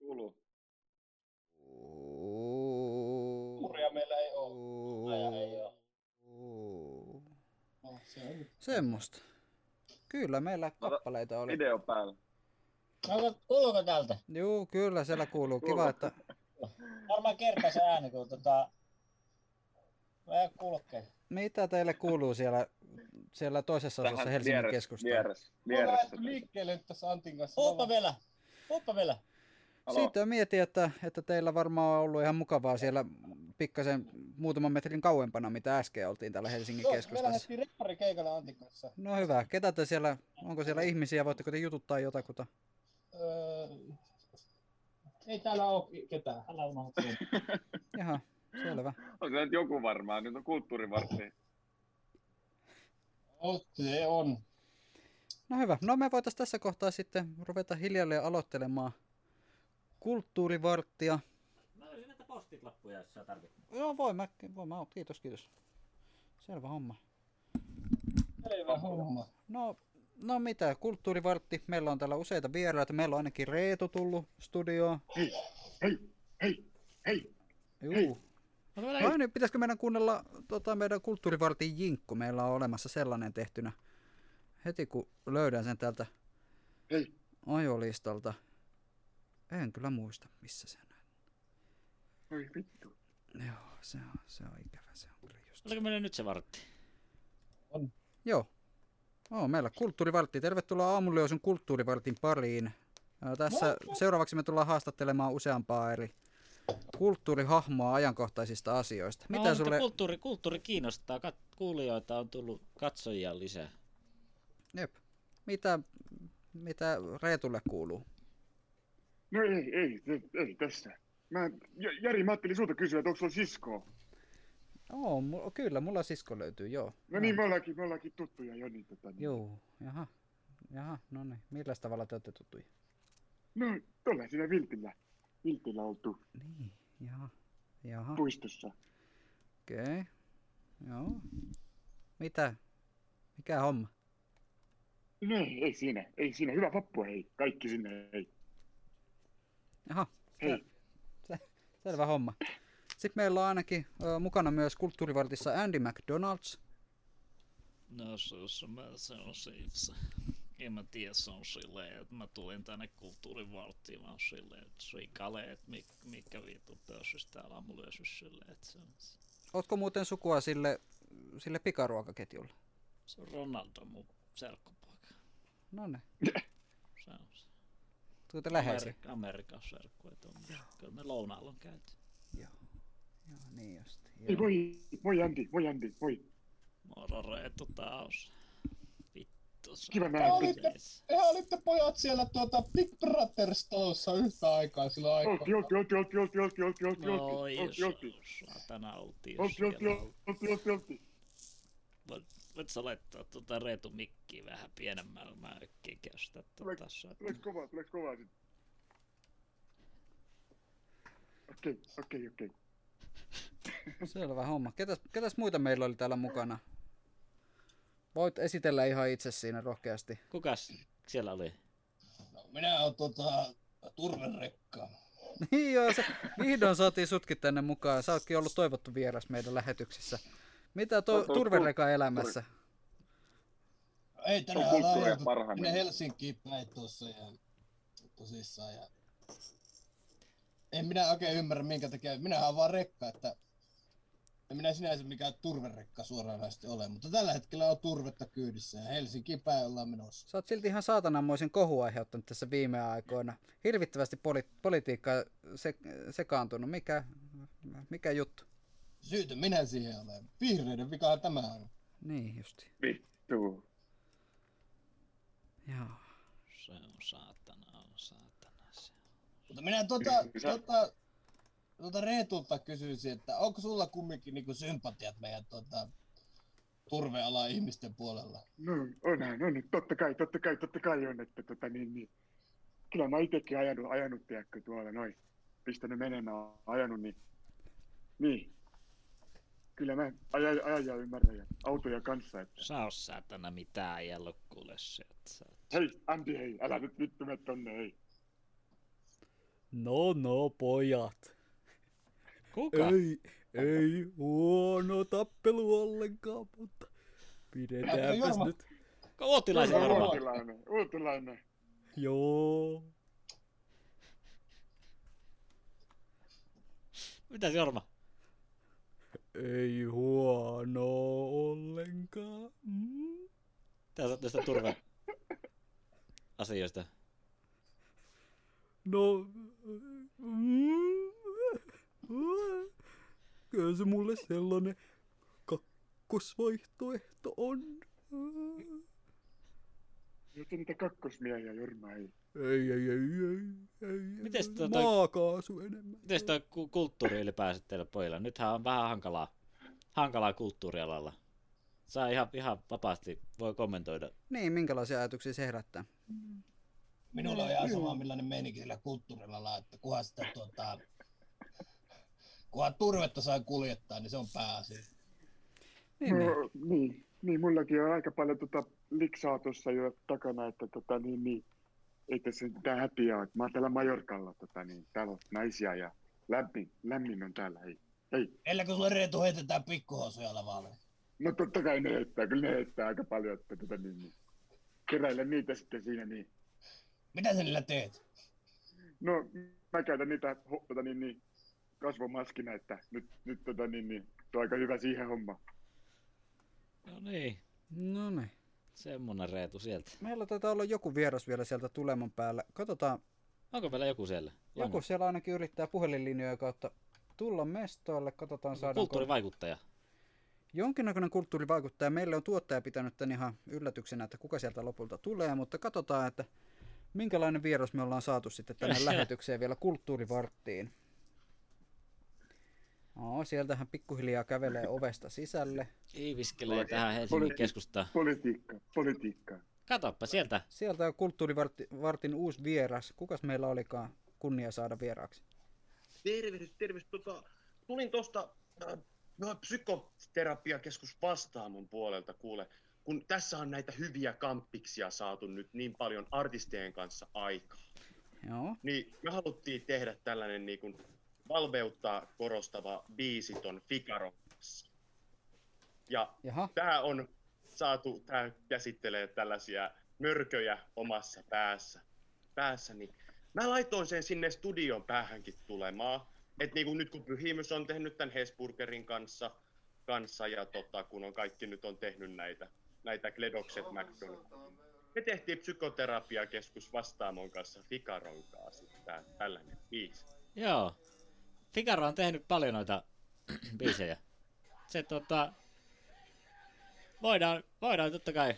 Kuuluu. Kuuria meillä ei ole. Aja ei ole. No, se on. Semmosta. Kyllä, meillä kappaleita oli. Video päällä. No, kuuluuko tältä? Juu, kyllä siellä kuuluu. Kiva, että... Varmaan kertaa se ääni, kun mä kulkeen. Mitä teille kuuluu siellä toisessa osassa Helsingin keskustaan? Vieressä. Mä lähdetty liikkeelle nyt tässä Antin kanssa. Oppa vielä. Siitä mietin, että teillä varmaan on ollut ihan mukavaa siellä pikkasen muutaman metrin kauempana, mitä äsken oltiin täällä Helsingin keskustassa. Me lähdettiin repparikeikalle Antin kanssa. No hyvä. Ketä te siellä, onko siellä ihmisiä, voitteko te jututtaa jotakuta? Ei täällä ole ketään. Älä unohda. Jaha, selvä. Onko nyt joku varmaan? Nyt on Kulttuurimarxi. Se on. No hyvä. No me voitaisiin tässä kohtaa sitten ruveta hiljalleen aloittelemaan kulttuurivarttia. Mä olisin näitä postitlappuja, jos sä tarvitset. Joo, voi mä. Kiitos. Selvä homma. No mitä, kulttuurivartti. Meillä on täällä useita vieraita. Meillä on ainakin Reetu tullut studioon. Hei! Juu. No niin, pitäisikö meidän kuunnella meidän kulttuurivartin jinkku? Meillä on olemassa sellainen tehtynä. Heti kun löydän sen täältä ajolistalta. En kyllä muista, missä se näin. Oi vittu. Joo, se on ikävä. Se on kyllä just. Oliko meillä nyt se vartti? On. Joo. Meillä kulttuurivartti. Tervetuloa Aamuliosun kulttuurivartin pariin. Tässä seuraavaksi me tullaan haastattelemaan useampaa eri kulttuurihahmoa ajankohtaisista asioista. Mitä sulle... kulttuuri kiinnostaa. Kuulijoita on tullut katsojia lisää. Jep. Mitä Reetulle kuuluu? No ei tässä. Jari, mä ajattelin sulta kysyä, että onko sulla siskoa? Kyllä, mulla sisko löytyy, joo. No niin, me ollaankin tuttuja jo niin. Joo, jaha, no niin. Milläs tavalla te olette tuttuja? No, ollaan siinä viltillä oltu. Niin, jaha. Puistossa. Okei, joo. Mitä? Mikä homma? No ei siinä. Hyvä vappua, hei. Kaikki sinne, hei. Jaha, selvä homma. Sitten meillä on ainakin mukana myös kulttuurivartissa Andy McDonald's. No se on se itse. En mä tiedä, se on silleen, että mä tulin tänne kulttuurivarttiin vaan silleen, että rikalee, että mikä vittu pörsys täällä on mulle syys silleen, että se on se. Ootko muuten sukua sille pikaruokaketjulle? Se on Ronaldo, mun serkkupoika. No ne. Se on se. Tuota läheisiä. Amerikan serkkuja tuonne. Kyllä me lounaalla on käyty. Joo, niin just. Joo. Moi Antti. Moro Reetu taas. Vittu. Kiva nähdä. Olitte pojat siellä Big Brothers talossa yhtä aikaa silloin aikaa. Oltiin. Voit sä laittaa Reetu mikkiä vähän pienemmällä, mä ökkiin kestää Tulee kovaa sit. Okei. Selvä homma. Ketäs muita meillä oli täällä mukana? Voit esitellä ihan itse siinä rohkeasti. Kukas siellä oli? No, minä oon turverekka. Niin joo, vihdoin saatiin sutkin tänne mukaan. Sä ootkin ollut toivottu vieras meidän lähetyksessä. Mitä turvereka elämässä? Ei tänään laajattu minne Helsinkiin päin tuossa ja tosissaan. Ja... En minä oikein ymmärrä minkä takia. Minähän on vaan rekka, että en minä sinänsä mikään turverekka suoranaisesti ole, mutta tällä hetkellä on turvetta kyydissä ja Helsinkiin päin ollaan menossa. Sä oot silti ihan saatananmoisen kohua aiheuttanut tässä viime aikoina. Hirvittävästi politiikkaa sekaantunut. Mikä juttu? Syytä minä siihen olen. Vihreiden vikaa tämä on. Niin justi. Vittu. Joo. Se on saatana se. Mutta minä Reetulta kysyisin, että onko sulla kumminkin niinku sympatiat meidän turvealan ihmisten puolella? No onhan, tottakai on, että niin. Kyllä mä itsekin ajanut tiedätkö tuolla noin. Pistänyt menemään, ajanut niin. Kyllä mä ajan ja ymmärrän ja autoja kanssa, että... Sä oot saatana mitään ajellut kuule se, että... Hei, Antti, hei, älä nyt vittu mene tonne, hei. No, pojat. Kuka? Ei huono tappelu ollenkaan, mutta Pidetäänpäs nyt. Uotilainen varmaan. Uotilainen. Joo. Mitäs Jorma? Ei huono ollenkaan. Tää saat näistä turve-asioista. No... Kyllä se mulle sellainen kakkosvaihtoehto on. Joten niitä kakkosmiehiä Jorma ei. Ei. Mites maakaasu enemmän. Mites toi kulttuuri ylipäänsä teillä pojilla? Nythän on vähän hankalaa kulttuurialalla. Saa ihan vapaasti, voi kommentoida. Niin, minkälaisia ajatuksia se herättää? Minulla on ihan sama, millainen meininki sillä kulttuurialalla, että kunhan sitä kunhan turvetta saa kuljettaa, niin se on pääasia. Niin, mullakin on aika paljon liksaa tuossa jo takana, että ei tässä mitään häpiä, että mä oon täällä Majorkalla, täällä on naisia ja lämmin on täällä, ei. Elläkö sulle Reetu heitetään pikkuhousuja lavalle? No totta kai ne heittää, kyllä ne heittää aika paljon, että keräillä niitä sitten siinä niin. Mitä sä niillä teet? No mä käytän niitä kasvomaskina, että nyt tuo on aika hyvä siihen homma. No niin. Semmonen Reetu sieltä. Meillä taitaa olla joku vieras vielä sieltä tuleman päällä. Katsotaan. Onko meillä joku siellä? Joku siellä ainakin yrittää puhelinlinjojen kautta tulla mestoille. Katsotaan saadaanko... Kulttuurivaikuttaja. Jonkinnäköinen kulttuurivaikuttaja. Meille on tuottaja pitänyt tän ihan yllätyksenä, että kuka sieltä lopulta tulee, mutta katsotaan, että minkälainen vieras me ollaan saatu sitten tänne lähetykseen vielä kulttuurivarttiin. No, sieltähän pikkuhiljaa kävelee ovesta sisälle. Iiviskelee tähän Helsingin keskustaan. Politiikka. Katoppa sieltä. Sieltä on kulttuurivartin uusi vieras. Kukas meillä olikaan kunnia saada vieraaksi? Tervehdys. Tulin tuosta psykoterapiakeskus Vastaamon puolelta kuule. Kun tässä on näitä hyviä kamppiksia saatu nyt niin paljon artistien kanssa aikaa. Joo. Niin me haluttiin tehdä tällainen niin kuin valveuttaa korostava biisi ton Figarossa. Ja tää on saatu, tää käsittelee tällaisia mörköjä omassa päässä. Niin mä laitoin sen sinne studion päähänkin tulemaan. Et niinku nyt kun Pyhimys on tehnyt tän Hesburgerin kanssa ja kun on kaikki nyt on tehnyt näitä Gledokset McDonald's. Me tehtiin psykoterapiakeskus Vastaamon kanssa Figaron kanssa tällainen biisi. Joo. Figaro on tehnyt paljon noita biisejä. Se voidaan totta kai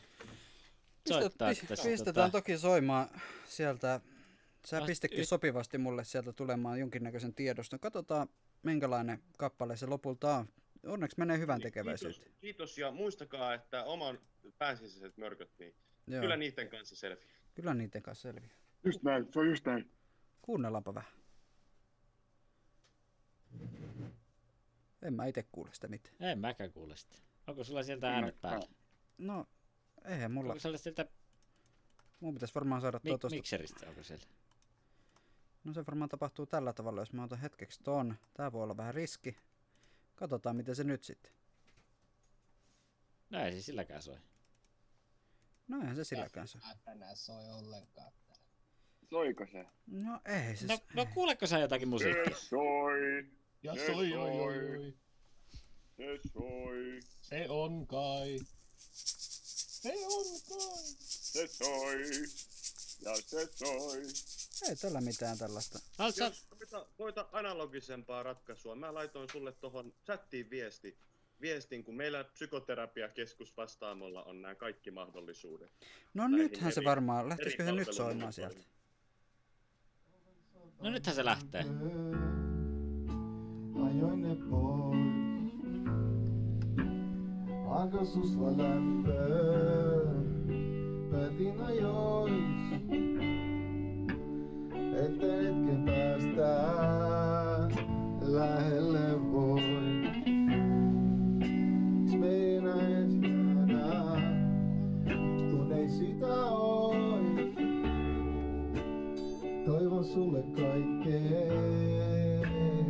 soittaa. Pistetään toki soimaan sieltä. Sä pistekin sopivasti mulle sieltä tulemaan jonkinnäköisen tiedoston. Katsotaan minkälainen kappale se lopulta on. Onneksi menee hyvän tekeväisyyteen. Kiitos ja muistakaa, että oman päänsisäiset mörköt, niin kyllä niiden kanssa selviää. Just näin, se on just näin. Kuunnellaanpa vähän. En mä itse kuule sitä mitään. En mäkään kuule sitä. Onko sulla sieltä äänet päällä? No, eihän mulla. Onko sulla sieltä... Mun pitäisi varmaan saada tuosta... Mikseristä onko siellä? No se varmaan tapahtuu tällä tavalla, jos mä otan hetkeksi ton. Tää voi olla vähän riski. Katsotaan miten se nyt sitten. No ei se silläkään soi. Tänään soi ollenkaan. Soiko se? No ei se. No kuuleko sä jotakin musiikkia? Se soi. Ja soi. Se soi. Se on kai. Se soi. Ja se soi. Ei tällä mitään tällaista. Koita analogisempaa ratkaisua. Mä laitoin sulle tohon chattiin viestin, kun meillä psykoterapiakeskus Vastaamolla on nämä kaikki mahdollisuudet. No nythän se varmaan. Lähtisikö se nyt soimaan sieltä? No nythän se lähtee. Ajoin ne pois. Aika susta lämpöä. Päätin ajois. Että hetken päästä lähelle voi. Meinaat jäädä, kun ei sitä ois. Toivon sulle kaikkea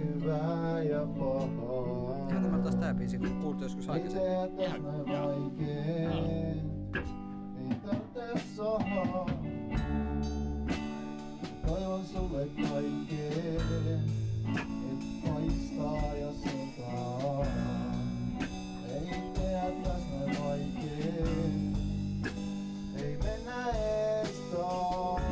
hyvää ja pahaa. tää biisi kuultu joskus aikaisemmin. Ei teetäs noin vaikeen, ei tarvitse sahaa. Toivon sulle kaikkeen, et paistaa ja sotaa. Ei teetäs noin vaikeen, ei mennä ees taas.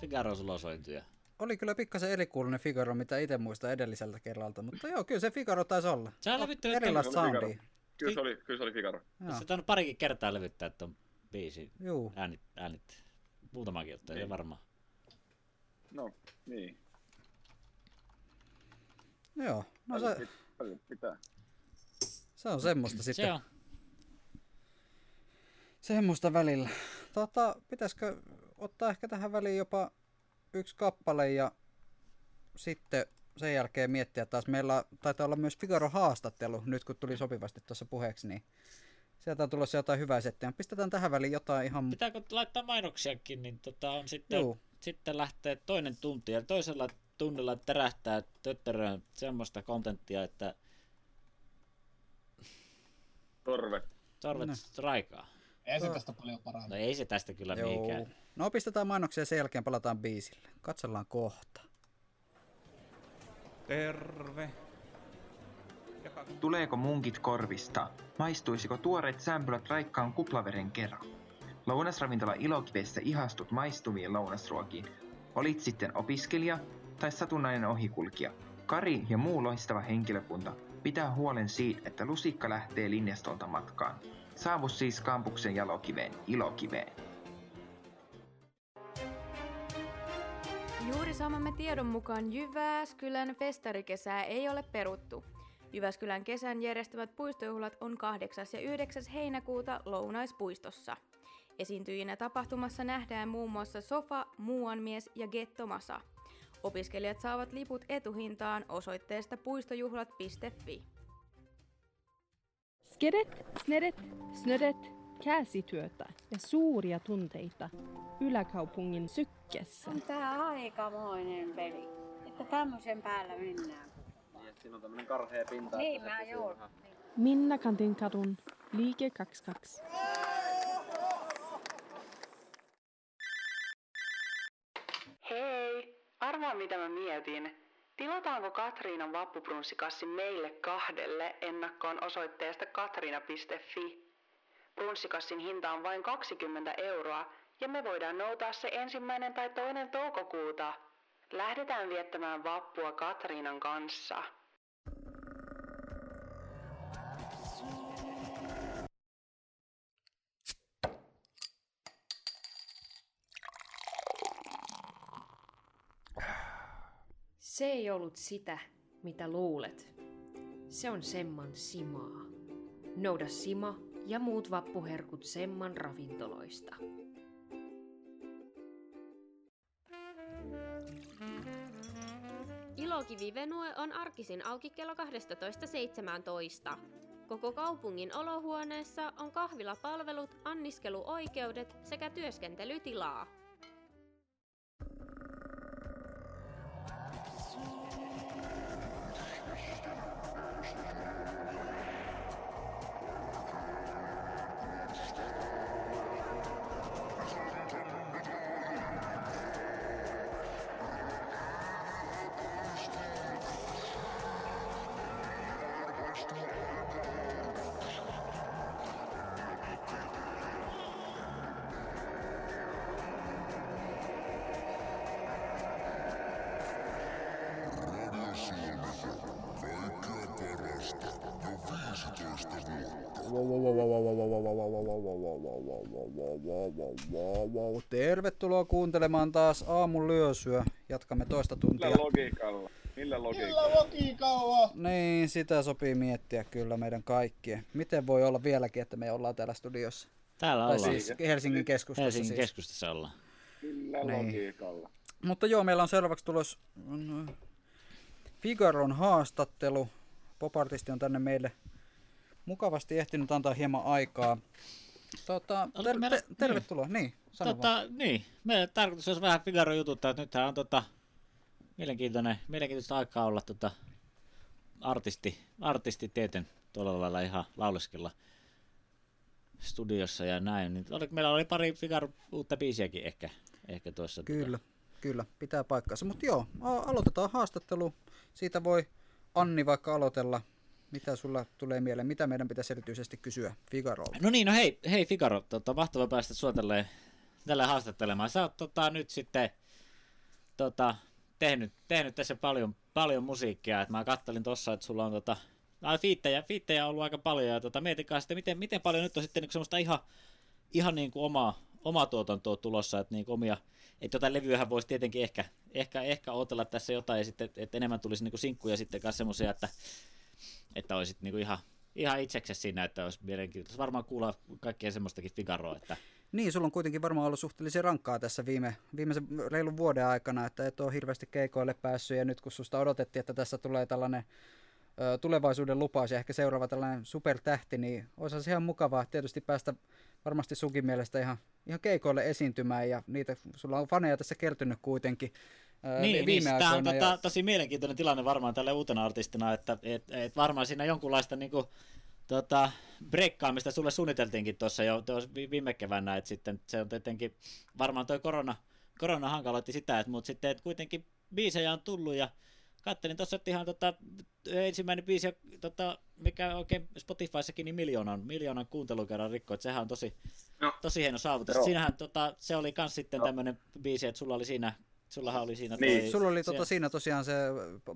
Figaro sulla sointuja. Oli kyllä pikkasen erikuulunen Figaro, mitä itse muistan edelliseltä kerralta, mutta joo, kyllä se Figaro taisi olla. Sä levytty erilaista soundia. Kyllä se oli Figaro. Sä tainnut parikin kertaa levyttää ton biisin äänit. Muutamakin ottaa, niin. Se varmaan. No, niin. Joo, no se... Pitää. Se on semmoista sitten. Se on. Semmoista välillä. Pitäisikö ottaa ehkä tähän väliin jopa yksi kappale ja sitten sen jälkeen miettiä taas. Meillä taitaa olla myös Figaro-haastattelu, nyt kun tuli sopivasti tuossa puheeksi, niin sieltä on tulossa jotain hyvää settiä. Pistetään tähän väliin jotain ihan... Pitääkö laittaa mainoksiakin, niin on sitten lähtee toinen tunti ja toisella tunnilla terähtää tötteröön semmoista kontenttia, että... Torvet raikaa. Ei se tästä paljon parantaa. No ei se tästä kyllä mihinkään. No pistetään mainoksia ja sen jälkeen palataan biisille. Katsellaan kohta. Terve. Tuleeko munkit korvista? Maistuisiko tuoreet sämpylät raikkaan kuplaveren kera? Lounasravintola Ilokivessä ihastut maistuviin lounasruokiin. Olit sitten opiskelija tai satunnainen ohikulkija. Kari ja muu loistava henkilökunta pitää huolen siitä, että lusikka lähtee linjastolta matkaan. Saavu siis kampuksen jalokiveen, Ilokiveen. Juuri saamamme tiedon mukaan Jyväskylän festarikesää ei ole peruttu. Jyväskylän kesän järjestämät puistojuhlat on 8. ja 9. heinäkuuta Lounaispuistossa. Esiintyjinä tapahtumassa nähdään muun muassa Sofa, Muuanmies ja Getto Masa. Opiskelijat saavat liput etuhintaan osoitteesta puistojuhlat.fi. Skedet, snedet, snödet, käsityötä ja suuria tunteita yläkaupungin sykkessä. On tää aikamoinen peli, että tämmöisen päällä mennään. Niin, että siinä on tämmönen karhea pinta. Niin, mä joo. Minna Kantinkadun, liike 22. Hei, arvaa mitä mä mietin. Tilataanko Katriinan vappubrunssikassi meille 2 ennakkoon osoitteesta katriina.fi? Brunssikassin hinta on vain 20 € ja me voidaan noutaa se 1. tai 2. toukokuuta. Lähdetään viettämään vappua Katriinan kanssa. Se ei ollut sitä, mitä luulet. Se on Semman Simaa. Nouda Sima ja muut vappuherkut Semman ravintoloista. Ilokivi-venue on arkisin auki kello 12.17. Koko kaupungin olohuoneessa on kahvilapalvelut, anniskeluoikeudet sekä työskentelytilaa. Tervetuloa kuuntelemaan taas aamun lyösyä. Jatkamme toista tuntia. Millä logiikalla? Niin, sitä sopii miettiä kyllä meidän kaikkien. Miten voi olla vieläkin, että me ollaan täällä studiossa? Täällä ollaan. Siis Helsingin keskustassa. Helsingin keskustassa ollaan. Millä logiikalla? Mutta joo, meillä on seuraavaksi tulos Figaron haastattelu. Pop-artisti on tänne meille mukavasti ehtinyt antaa hieman aikaa. Tervetuloa. Niin, meidän tarkoitus olisi vähän Figaron jututtaa, että nythän on mielenkiintoista aikaa olla artisti tieten tuolla lailla ihan lauleskella studiossa ja näin. Niin, meillä oli pari Figaron uutta biisiäkin ehkä tuossa. Kyllä, pitää paikkansa. Mutta joo, aloitetaan haastattelu. Siitä voi Anni vaikka aloitella. Mitä sulla tulee mieleen? Mitä meidän pitäisi erityisesti kysyä Figarolta? No niin, hei Figaro, mahtava päästä sinua tälleen haastattelemaan. Sä oot nyt sitten tehnyt tässä paljon musiikkia. Et mä kattelin tuossa, että sulla on fiittejä on ollut aika paljon. Ja mietinkää sitten, miten paljon nyt on sitten semmoista ihan niin kuin omaa tuotantoa tulossa. Että niin omia, että jotain levyähän voisi tietenkin ehkä odotella tässä jotain. Ja sitten, että enemmän tulisi niin kuin sinkkuja sitten kanssa semmoisia, että olisit niinku ihan itseksesi siinä, että olisi mielenkiintoista varmaan kuulla kaikkea semmoistakin Figaroa. Että... Niin, sulla on kuitenkin varmaan ollut suhteellisen rankkaa tässä viimeisen reilun vuoden aikana, että et ole hirveästi keikoille päässyt, ja nyt kun susta odotettiin, että tässä tulee tällainen tulevaisuuden lupaus ja ehkä seuraava tällainen supertähti, niin olisi ihan mukavaa tietysti päästä varmasti sunkin mielestä ihan keikoille esiintymään, ja niitä sulla on faneja tässä kertynyt kuitenkin. Niin, tämä on tosi mielenkiintoinen tilanne varmaan tälle uutena artistina, että et varmaan siinä jonkunlaista niinku, breikkaamista sulle suunniteltiinkin tuossa jo viime keväänä, että sitten se on tietenkin, varmaan toi korona hankaloitti sitä, mutta sitten et kuitenkin biisejä on tullut ja kattelin tuossa, että ihan ensimmäinen biisi, mikä oikein Spotifyssakin, niin miljoonan kuuntelukerran rikkoi, että sehän on tosi hieno saavutus. No. Siinähän se oli kans sitten tämmöinen biisi, että sulla oli siinä... Sullahan oli siinä... Sulla oli siinä tosiaan se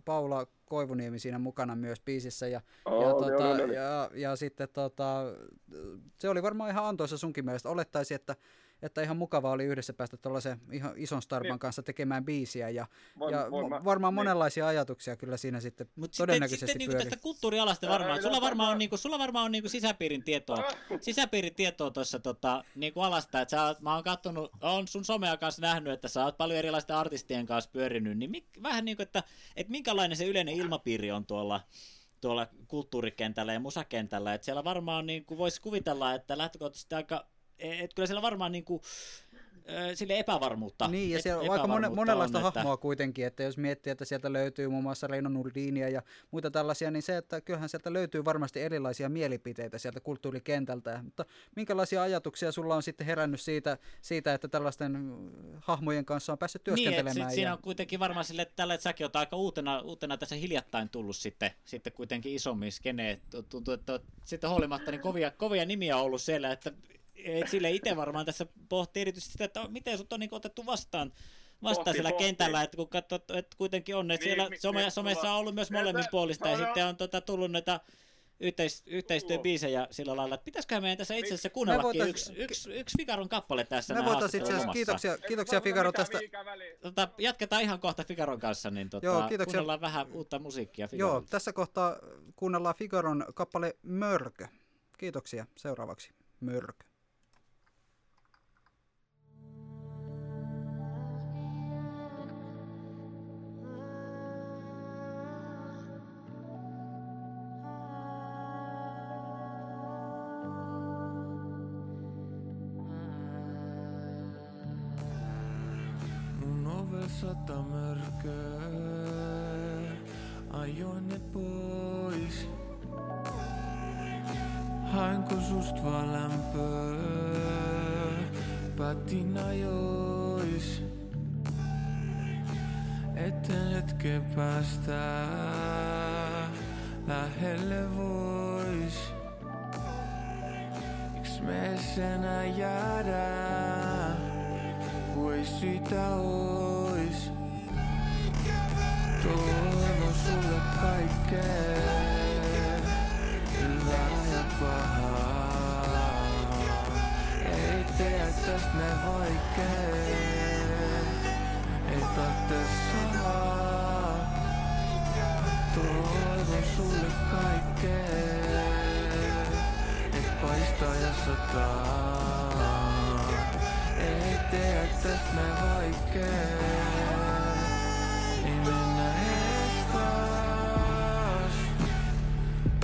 Paula Koivuniemi siinä mukana myös biisissä ja sitten se oli varmaan ihan antoisa sunkin mielestä. Olettaisi, että ihan mukavaa oli yhdessä päästä tuollaisen ihan ison starman kanssa tekemään biisiä varmaan monenlaisia ajatuksia kyllä siinä sitten mut todennäköisesti pyörii. Sitten tästä kulttuurialasta varmaan, sulla varmaan on niinku sisäpiirin tietoa tuossa niinku alasta, että mä oon katsonut, on sun somea kanssa nähnyt, että sä oot paljon erilaisten artistien kanssa pyörinyt, niin vähän niinku, että minkälainen se yleinen ilmapiiri on tuolla kulttuurikentällä ja musakentällä, että siellä varmaan niinku voisi kuvitella, että lähtökohtaisesti aika... Et kyllä siellä varmaan niinku, sille epävarmuutta. Niin, ja siellä on aika monenlaista hahmoa kuitenkin, että jos miettii, että sieltä löytyy muun muassa Reino Nurdinia ja muita tällaisia, niin se, että kyllähän sieltä löytyy varmasti erilaisia mielipiteitä sieltä kulttuurikentältä. Mutta minkälaisia ajatuksia sulla on sitten herännyt siitä että tällaisten hahmojen kanssa on päässyt työskentelemään? Niin, siinä on kuitenkin varmaan sille, että säkin olet aika uutena tässä hiljattain tullut sitten kuitenkin isommin skeneen. Tuntuu, että sitten huolimatta niin kovia nimiä on ollut siellä, että... Sille itse varmaan tässä pohtii erityisesti sitä, että miten sut on niin otettu vastaan siellä kentällä, että kun katsot, että kuitenkin on, että siellä somessa on ollut myös molemmin puolista ja sitten on tullut näitä yhteistyöbiisejä sillä lailla, että pitäisiköhän meidän tässä itse asiassa kuunnellakin yksi Figaron kappale tässä näin haastattelumassa. Kiitoksia Figaro tästä. Jatketaan ihan kohta Figaron kanssa, niin kuunnellaan vähän uutta musiikkia. Figaron. Joo, tässä kohtaa kuunnellaan Figaron kappale Mörkö. Kiitoksia, seuraavaksi Mörkö. sata mörköä, ajoin ne pois. Hainko sust vaan lämpöä, päätin ajois. Etten hetken päästä lähelle vois. Miks me senä jäädään, kun ei sitä ois. Toivon sulle kaikkea. Ei tee tästä ne vaikee, ei tarvitse saa. Toivon sulle kaikkee, et paistaa ja sataa. Ei tee tästä ne vaikee, ei mennä eskaas.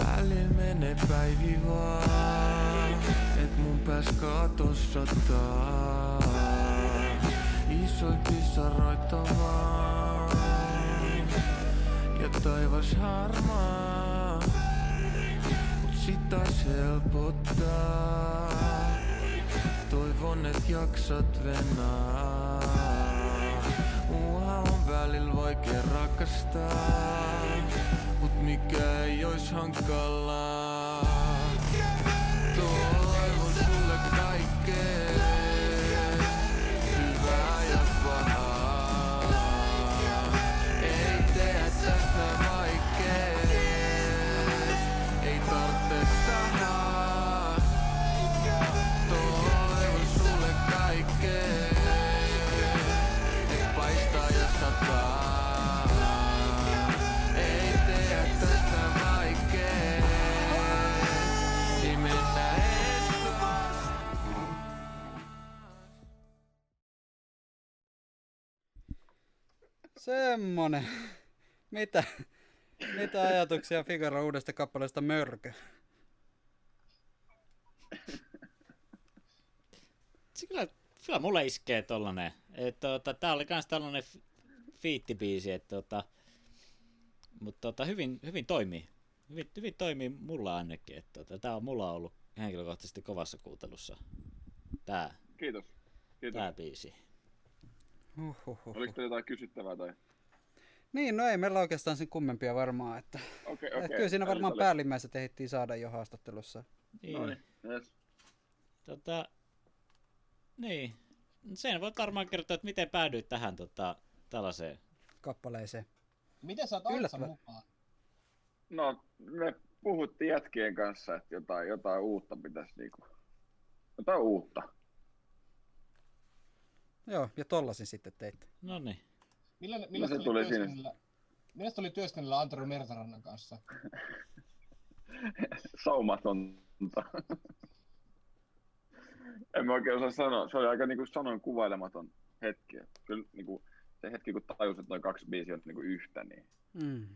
Välillä menee päivi vaan. Mun pääs katos sataa, isoin pisaroita vaan, ja taivas harmaa, mut sit taas helpottaa. Toivon et jaksat venaa, mua on välillä vaikea rakastaa, mut mikä ei ois hankalaa. Hyvää ja pahaa, ei tee tästä vaikee, ei tarvitse sahaa. Toivon sulle kaikkee, et paistaa ja sataa. Ei tee tästä vaikee, ei mennä. Semmonen. Mitä ajatuksia Figaro uudesta kappaleesta Mörkö? Kyllä mulle iskee tollanen. Tää oli kans tällainen fiittibiisi, mutta hyvin toimii. Hyvin toimii mulla ainakin. Tää on mulla ollut henkilökohtaisesti kovassa kuuntelussa. Tää. Kiitos. Tää biisi. Huhhuh. Oliko teillä jotain kysyttävää tai? Niin, no ei meillä oikeastaan sen kummempia varmaan, että okay. Kyllä siinä varmaan päällimmäiset ehdittiin saada jo haastattelussa. Niin. No niin, yes. Niin, sen voit varmaan kertoa, että miten päädyit tähän tällaiseen kappaleeseen. Miten sä oot Antsan mukaan? No, me puhuttiin jätkien kanssa, että jotain uutta pitäisi niinku, jotain uutta. Joo, ja tollasin sitten teit. No niin. Milläs tuli työskennellä Antero Mertarannan kanssa? Saumatonta. En mä oikein osaa sanoa. Se oli aika niin kuin sanoin kuvailematon hetki. Kyllä niin kuin, se hetki kun tajus, että noin kaksi biisiä on niin kuin yhtä, niin... Mm.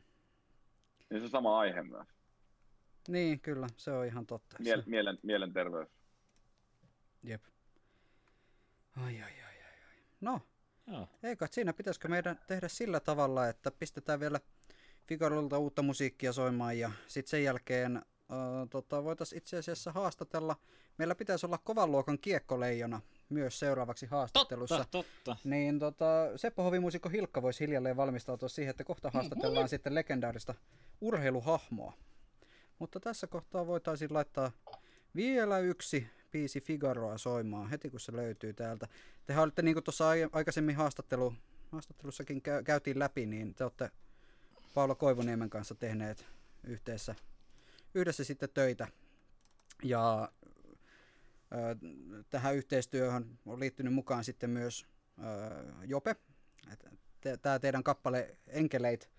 Niin se on sama aihe myös. Niin, kyllä. Se on ihan totta. Mielenterveys. Jep. Ai. No, eikä siinä pitäisikö meidän tehdä sillä tavalla, että pistetään vielä Figarolta uutta musiikkia soimaan ja sitten sen jälkeen voitaisiin itse asiassa haastatella. Meillä pitäisi olla kovan luokan kiekkoleijona myös seuraavaksi haastattelussa. Totta. Niin Seppo Hovi -muusikko Hilkka voisi hiljalleen valmistautua siihen, että kohta haastatellaan sitten legendaarista urheiluhahmoa. Mutta tässä kohtaa voitaisiin laittaa vielä yksi biisi Figaroa soimaan heti, kun se löytyy täältä. Tehän olitte, niin kuin tuossa aikaisemmin haastattelussakin käytiin läpi, niin te olette Paula Koivuniemen kanssa tehneet yhdessä sitten töitä. Ja tähän yhteistyöhön on liittynyt mukaan sitten myös Jope. Tämä teidän kappale Enkeleit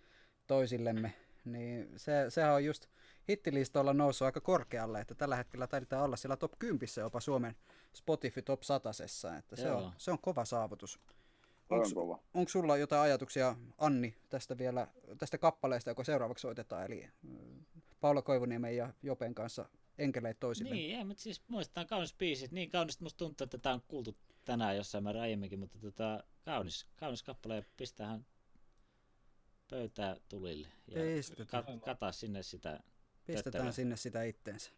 toisillemme, niin sehän on just hittilistoilla noussut aika korkealle, että tällä hetkellä taidetaan olla siellä top 10, jopa Suomen Spotify top 100:ssa, että se on kova saavutus. Onko sulla jotain ajatuksia, Anni, tästä kappaleesta, joka seuraavaksi soitetaan, eli Paula Koivuniemen ja Jopen kanssa Enkeleet toisille? Niin, mutta siis muistetaan kaunis biisit, niin kaunista musta tuntuu, että tämä on kuultu tänään jossain määrin aiemminkin, mutta Kaunis kappale, ja pistähän pöytää tulille ja kata sinne sitä. Pistetään tötterä sinne sitä itteensä.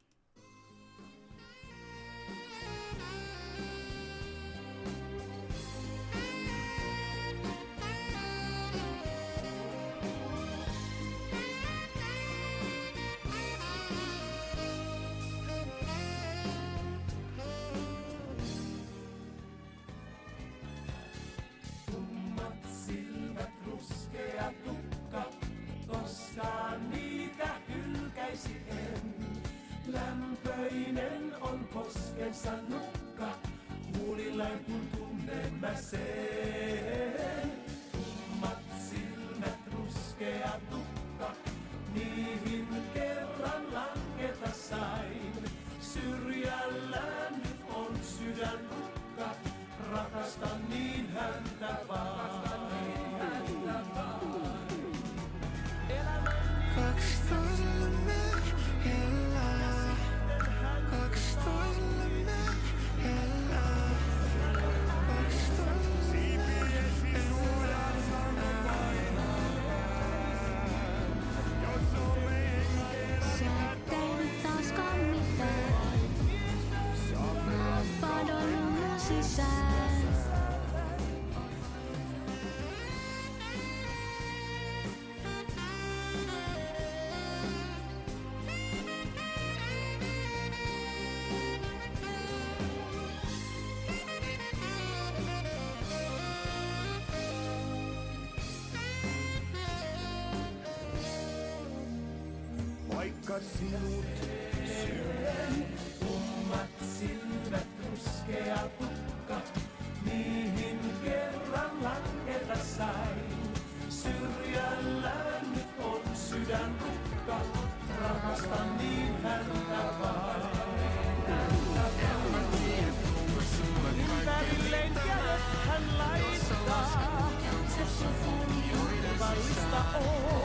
Lämpöinen on koskensa nukka, huulillain kun tunnen mä sen. Tummat silmät, ruskea tukka, niihin kerran langeta sain. Syrjällään nyt on sydän nukka, rakastan niin häntä vaan. Sinut syön, tummat silmät, ruskea tukka, niihin kerran langeta sain. Syrjällään nyt on sydän tukka, rakastan niin häntä vain. Ympärilleen kädet hän laittaa, se suvun juurivallista on.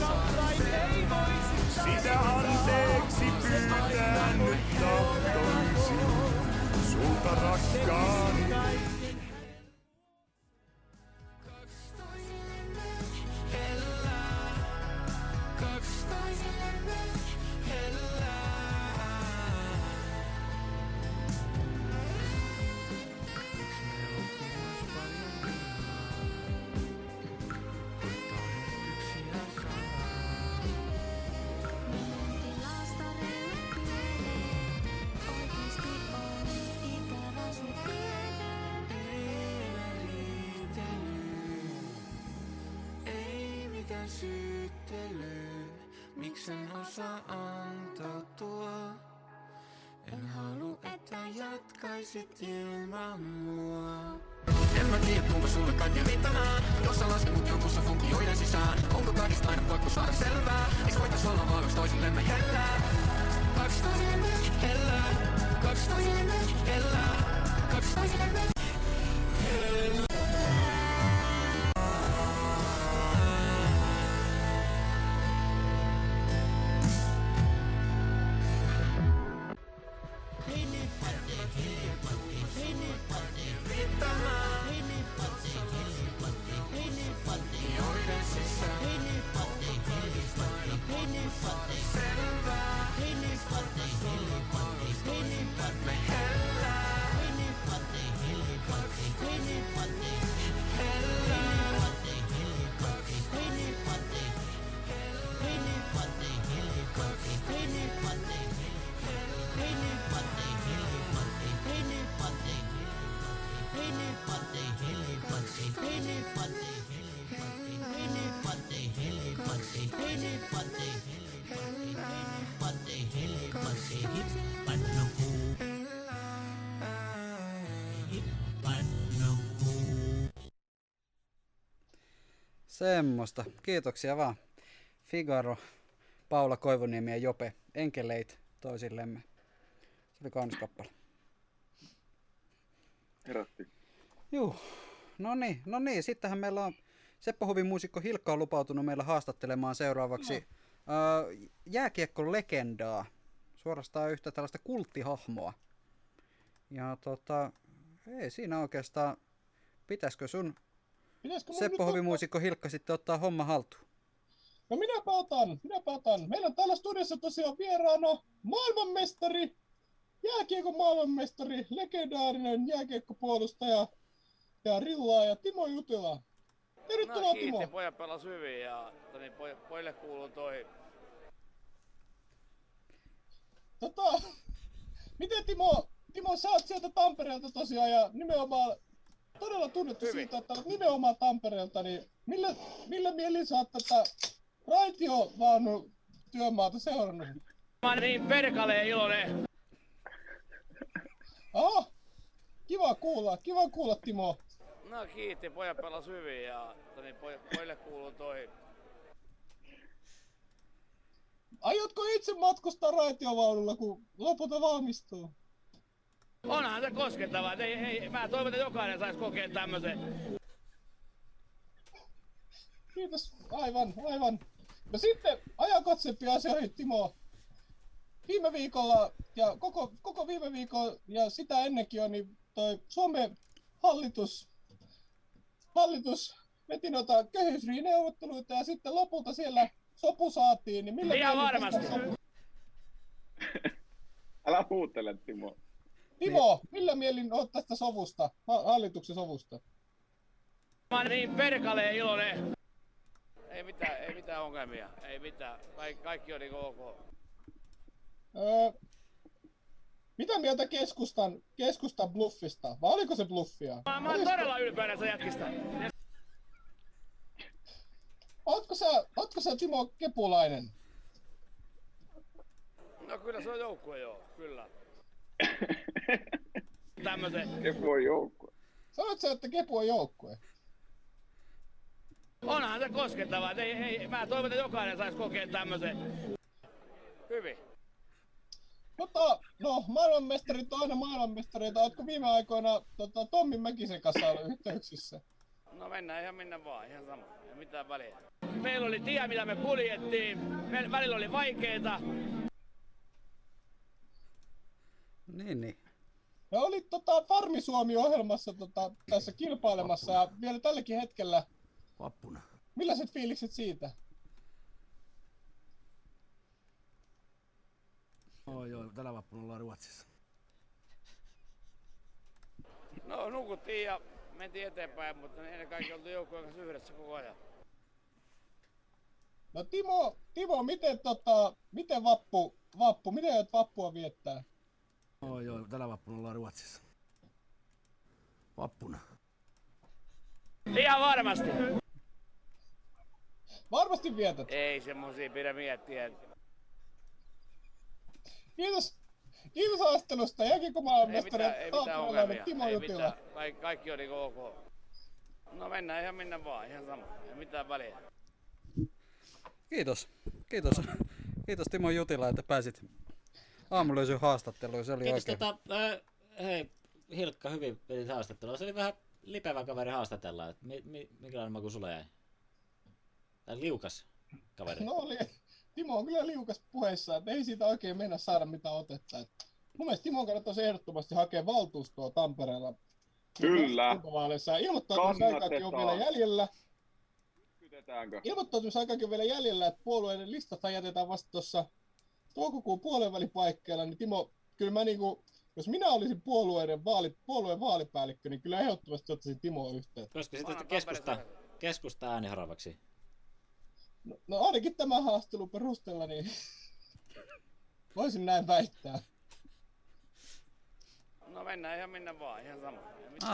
Rakkautta ei voisi sitä anteeksi pyytää nyt tahtoisin, sulta rakkaani. Sit ilman mua. En mä tiedä kuinka sulle kaikki riittämään. Jos sä lasket mut jokussa funkioiden sisään. Onko kaikista aina pakko saada selvää? Eiks voitais olla vaan yks toisillemme hellää? Kaks toisillemme hellää. Kaks toisillemme hellää. Kaks toisillemme hellää. Semmosta. Kiitoksia vaan. Figaro, Paula Koivuniemi ja Jope. Enkeleit toisillemme. Se oli kaunis kappale. Herätti. Juu. No niin. Sittenhän meillä on Seppo Hovin muusikko Hilkka on lupautunut meillä haastattelemaan seuraavaksi jääkiekko legendaa. Suorastaan yhtä tällaista kulttihahmoa. Ja ei siinä oikeastaan Pitäisikö sun Seppo Hovi-muusikko Hilkka sitten ottaa homma haltuun? No minäpä otan. Meillä on täällä studiossa tosiaan vieraana maailmanmestari, jääkiekon maailmanmestari, legendaarinen jääkiekkopuolustaja ja rillaaja Timo Jutila. Tervetuloa Timo. Kiitti, pojat pelas hyvin ja niin, pojille kuuluu toi. Miten Timo, sä oot sieltä Tampereelta tosiaan ja nimenomaan todella tunnettu hyvin siitä, että nimenomaan Tampereelta, niin millä mielin sä oot tätä raitiovaunun työmaata seurannut? Mä oon niin perkaleen iloinen. Oh, kiva kuulla Timo. No kiitti, pojat pelas hyvin ja niin, pojille kuuluu toi. Aiotko itse matkustaa raitiovaunulla, kun lopulta valmistuu? Onhan se koskettavaa. Mä toivon, että jokainen saisi kokea tämmösen. Kiitos. Aivan. No sitten ajankohtaisempia asioihin, Timo. Viime viikolla ja koko viime viikolla ja sitä ennenkin on, niin toi Suomen hallitus veti noita kehysriineuvotteluita ja sitten lopulta siellä sopu saatiin, niin millä ihan varmasti. Älä puuttele, Timo. Timo, millä mielin oot tästä sovusta, hallituksen sovusta? Mä oon niin perkaleen iloinen. Ei mitään ongelmia, ei mitään. Kaikki on niin ok. Mitä mieltä keskustan bluffista? Vai oliko se bluffia? Mä oon todella ylpeänä sä jätkistä. Ootko sä Timo kepulainen? No kyllä se on joukkue joo, kyllä. Tämmösen. Kepu on joukkue. Sanoit sä, että kepu on joukkue? Onhan se koskettavaa. Mä toivon, että jokainen saisi kokea tämmösen. Hyvin. No maailmanmestarit on aina maailmanmestareita. Ootko viime aikoina Tommi Mäkisen kanssa ollut yhteyksissä? No mennään ihan minne vaan, ihan sama. Ei mitään väliä. Meillä oli tie, mitä me kuljettiin. Välillä oli vaikeita. Niin. Me oli Farmi Suomi-ohjelmassa tässä kilpailemassa vappuna. Ja vielä tälläkin hetkellä. Vappuna. Millaiset fiilikset siitä? Joo, tällä vappuna ollaan Ruotsissa. No nukuttiin ja mentiin eteenpäin, mutta ennen kaikkea oltiin joukkojen kanssa yhdessä koko ajan. No Timo, miten vappu? Miten olet vappua viettää? Joo, tällä vappuna ollaan Ruotsissa. Vappuna. Ihan varmasti. Varmasti vietät. Ei semmosia pidä miettiä. Kiitos haastattelusta. Jääkiekon maailmanmestari Tamperelainen Timo Jutila. Kaikki on niin ok. No mennään ihan minne vaan, ihan sama. Ei mitään väliä. Kiitos. Kiitos Timo Jutila, että pääsit aamulöisyn haastatteluun. Se oli kiitos oikein. Hei Hilkka, hyvin pidit haastattelua. Se oli vähän lipevä kaveri haastatella. Minkälainen maku sulle jäi? Tai liukas kaveri. No oli. Timo on kyllä liukas puheessa, että ei siitä oikein mennä saada mitään otetta. Mun mielestä Timon kannattaisi ehdottomasti hakea valtuustoa Tampereella. Kyllä. Ilmoittautumisaikaakin on vielä jäljellä. Että puolueiden listathan jätetään vasta tuossa toukokuun puolenvälipaikkeilla. Niin Timo, kyllä mä niinku, jos minä olisin puolueen vaalipäällikkö, niin kyllä ehdottomasti ottaisin Timoa yhteyttä. Koska sitten keskusta ääniharavaksi? No ainakin tämän haastelun perusteella, niin voisin näin väittää. No mennään ihan minne vaan, ihan sama.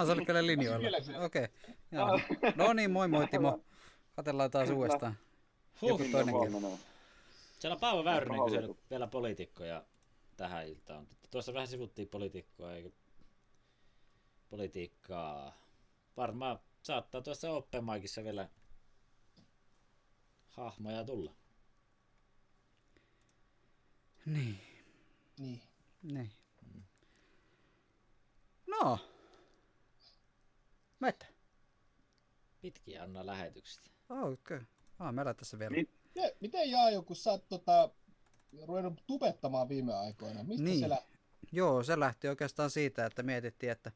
Se oli kyllä linjoilla. Okei. Okay. No niin, moi Timo. Katsellaan taas uudestaan. Joku toinen kerta. Siellä on Paavo Väyrynen kysynyt vielä poliitikkoja tähän iltaan. Tuossa vähän sivuttiin politiikkaa. Varmaan saattaa tuossa Open Micissa vielä hahmoja tulla. Niin. No. Mitä? Pitkiä on nämä lähetykset. Okei. Meillä tässä vielä. Miten Jaajo, kun sä oot ruvennut tubettamaan viime aikoina? Mistä niin. Se lähti? Joo, se lähti oikeastaan siitä, että mietittiin, että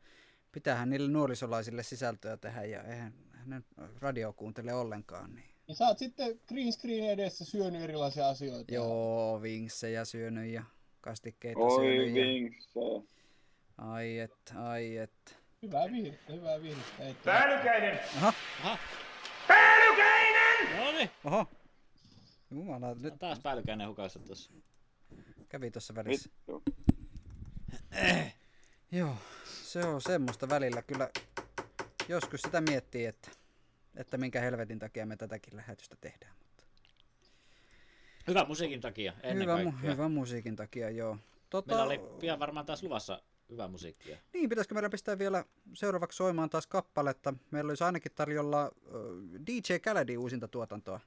pitäähän niille nuorisolaisille sisältöä tehdä ja eihän hänen radio kuuntele ollenkaan. Niin. Ja sä oot sitten green screen edessä syönyt erilaisia asioita. Joo, vinksejä syönyt ja kastikkeita syönyt. Oi vinksejä. Ai et. Hyvää viihdettä. Päällykäinen! Aha. Päällykäinen! Noniin. Oho. Jumala, nyt... No, taas päällykäinen hukassa tuossa. Kävi tuossa välissä. Joo, se on semmoista välillä kyllä. Joskus sitä miettii, että minkä helvetin takia me tätäkin lähetystä tehdään. Mutta... Hyvä musiikin takia, ennen kaikkea. Hyvä musiikin takia, joo. Meillä oli pian varmaan taas luvassa hyvää musiikkia. Niin, pitäisikö meillä pistää vielä seuraavaksi soimaan taas kappaletta. Meillä olisi ainakin tarjolla DJ Khaledin uusinta tuotantoa.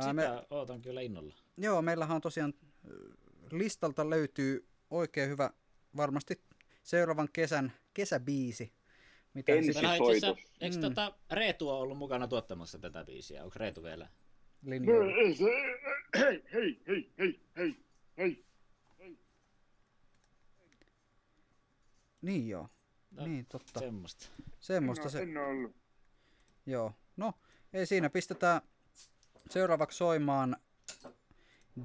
Sitä ootan kyllä innolla. Joo, meillähän on tosiaan listalta löytyy oikein hyvä varmasti seuraavan kesän kesäbiisi. Ensisoitus. Eikö Reetu ole ollut mukana tuottamassa tätä biisiä? Onko Reetu vielä? Hei. Niin joo. No, niin totta. Semmosta se. Joo. No, ei siinä, pistetään seuraavaksi soimaan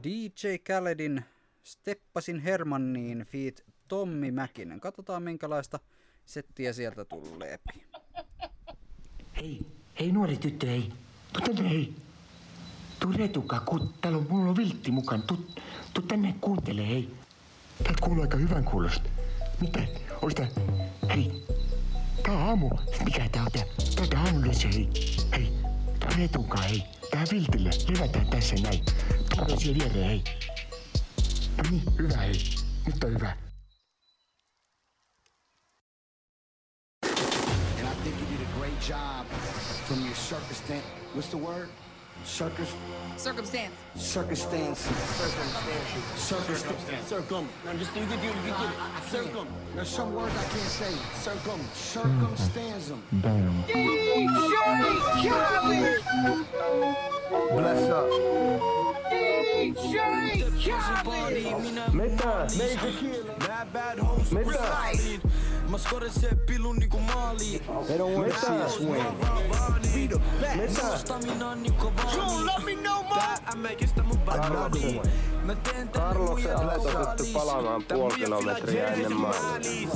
DJ Khaledin Steppasin Hermanniin feat. Tommi Mäkinen. Katsotaan minkälaista settiä sieltä tulee. Hei nuori tyttö, hei. Tuu tänne, hei. Tuu Retuka, täällä on mulla viltti mukaan. Tuu tänne kuuntele, hei. Tää kuuluu aika hyvän kuulosta. Mitä? Olis tää? Hei. Tää on aamu. Mikä tää on tää? Tää on tää aamulyössä, hei. Hei. Tuu Retuka, hei. Tää viltille. Levätään tässä näin. Tuu siihen viereen, hei. No niin, hyvä, hei. Nyt on hyvä. Job from your circumstance. What's the word? Circumstance. Circumstances. Circum. Now just you get it. Circum. There's some words I can't say. Circumstansum. Damn. DJ Khaled. Bless up. DJ Khaled. Make the kill. Bad homes. Mä skoresee pilun niinku maaliin. They don't wanna see us win. We the best. Mulla stamina on niukka valmiin. Tää ämmäkestä mun bananiin. Mä teen tänne muijan kovaaliin. Tää muijan filageria ennen maaliin.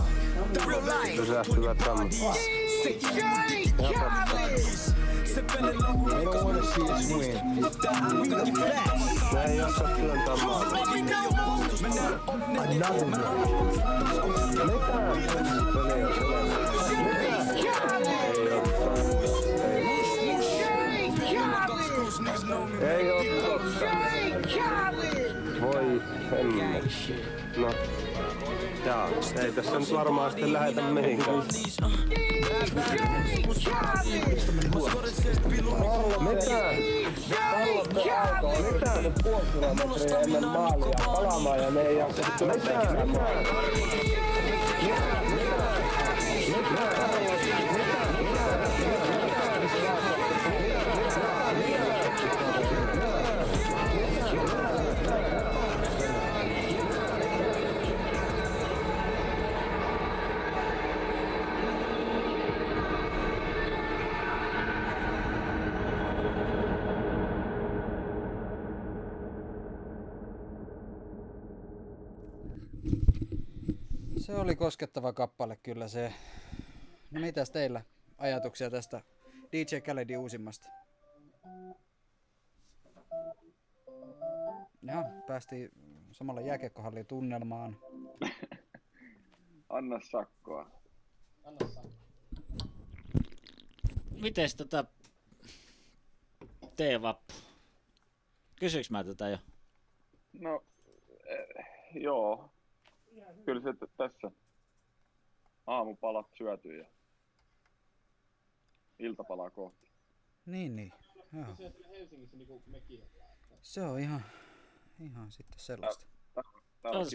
Pysähtyvät tämmöisiä. They don't wanna see us win. We the best. Mä ei jaksa työntää maaliin. Voi hemme. No. Jaa, ei tässä nyt varmaan sitten lähetä mihinkään. Mitä nyt puolella metriä ennen maalia palaamaan ja ne ei jaksa tulla tekemään maalia. Se oli koskettava kappale kyllä se. No mitäs teillä ajatuksia tästä DJ Khaledin uusimmasta? Joo, päästiin samalla jääkiekkohallin tunnelmaan. Anna sakkoa. Mites T-Vappu? Kysyks mä jo? No, joo. Kyllä se tässä aamupalat syöty ja iltapalaa kohti. Niin. Joo. Se on ihan sitten sellaista.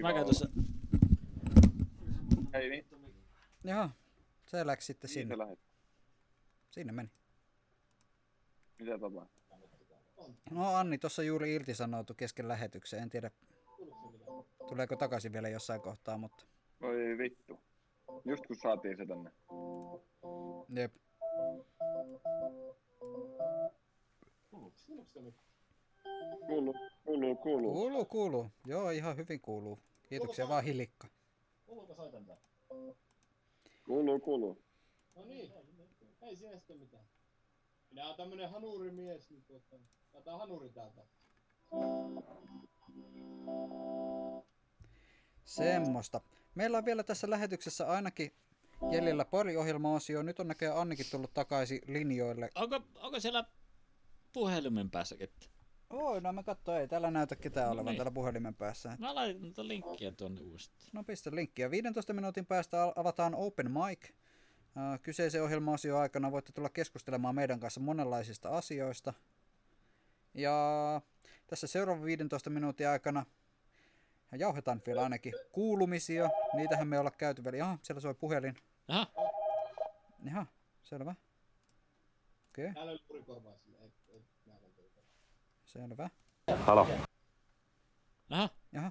Mä käyn tuossa. Ei niin. Joo, se läks sitten sinne. Sinne meni. Mitä tapahtuu? No Anni tuossa juuri irtisanoutui kesken lähetyksen, en tiedä. Tuleeko takaisin vielä jossain kohtaa, mutta... Oi vittu. Just kun saatiin se tänne. Jep. Kuuluu. Kuuluu. Joo, ihan hyvin kuuluu. Kiitoksia vaan Hilkka. Kuuluuko soitantaa? Kuuluu. No niin, ei siinä sitten mitään. Minä oon tämmönen hanurimies, niin otan hanuri täältä. Semmosta. Meillä on vielä tässä lähetyksessä ainakin jäljellä pari ohjelmaosioa. Nyt on näköjään Annikin tullut takaisin linjoille. Onko siellä puhelimen päässä ketään? Oi, no me katsoo, ei täällä näytä ketään olevan niin. Täällä puhelimen päässä. Mä laitan noita linkkiä tuonne uusista. No pistä linkkiä. 15 minuutin päästä avataan Open Mic. Kyseisen ohjelma-osion aikana voitte tulla keskustelemaan meidän kanssa monenlaisista asioista. Ja tässä seuraavan 15 minuutin aikana jauhetaan vielä ainakin kuulumisia. Niitähän me ei olla käyty vielä. Jaha, siellä soi puhelin. Jaha, selvä. Okei. Okay. Älä kurikorvaa sille, ei nähdä. Selvä. Halo. Jaha.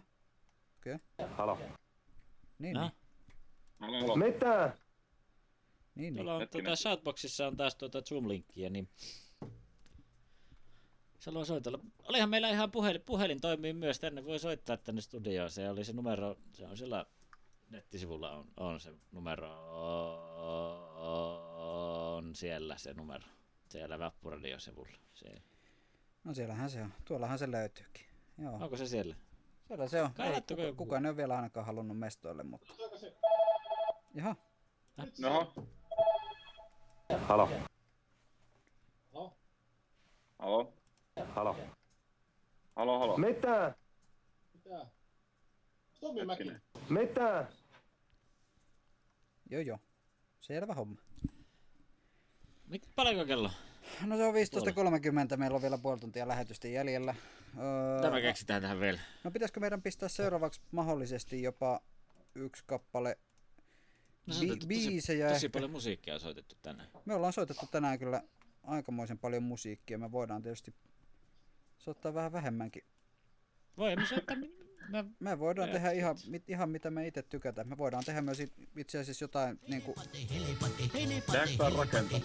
Okei. Okay. Halo. Niin. Halo. Mitä? Niin. Tuolla on shoutboxissa on taas Zoom-linkkiä, niin se haluaa soitella. Olihan meillä ihan puhelin toimii myös tänne, voi soittaa tänne studioon. Se oli se numero, se on siellä nettisivulla on se numero, on siellä se numero, siellä Pappu Radio sivulla. No siellähän se on, tuollahan se löytyykin. Joo. Onko se siellä? Siellä se on, kukaan ei ole vielä ainakaan halunnut mestoille, mutta... Jaha. No. Halo. Mitä? Tommi Mäkinen. Mitä? Joo. Selvä homma. Paljonko kello? No se on 15.30, meillä on vielä puoli tuntia lähetystä jäljellä. Tämä keksitään tähän vielä. No pitäisikö meidän pistää seuraavaksi mahdollisesti jopa yksi kappale biisejä. Tosi paljon musiikkia on soitettu tänään. Me ollaan soitettu tänään kyllä aikamoisen paljon musiikkia. Me voidaan tietysti soittaa vähän vähemmänkin. Voimme soittaa. Me voidaan tehdä ihan mitä me itse tykätään. Me voidaan tehdä myös itse asiassa jotain niinku... Lähtää rakentamaan.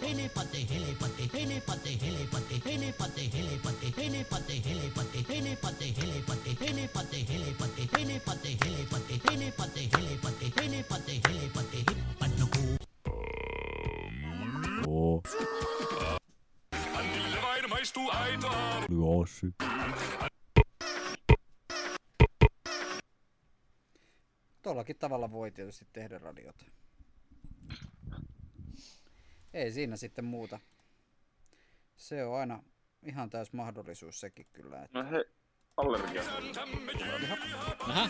Annille Weine maistuu aitoa. Tollakin tavalla voi tietysti tehdä radiota. Ei siinä sitten muuta. Se on aina ihan täys mahdollisuus sekin kyllä. Että... No hei, allergia. Aha.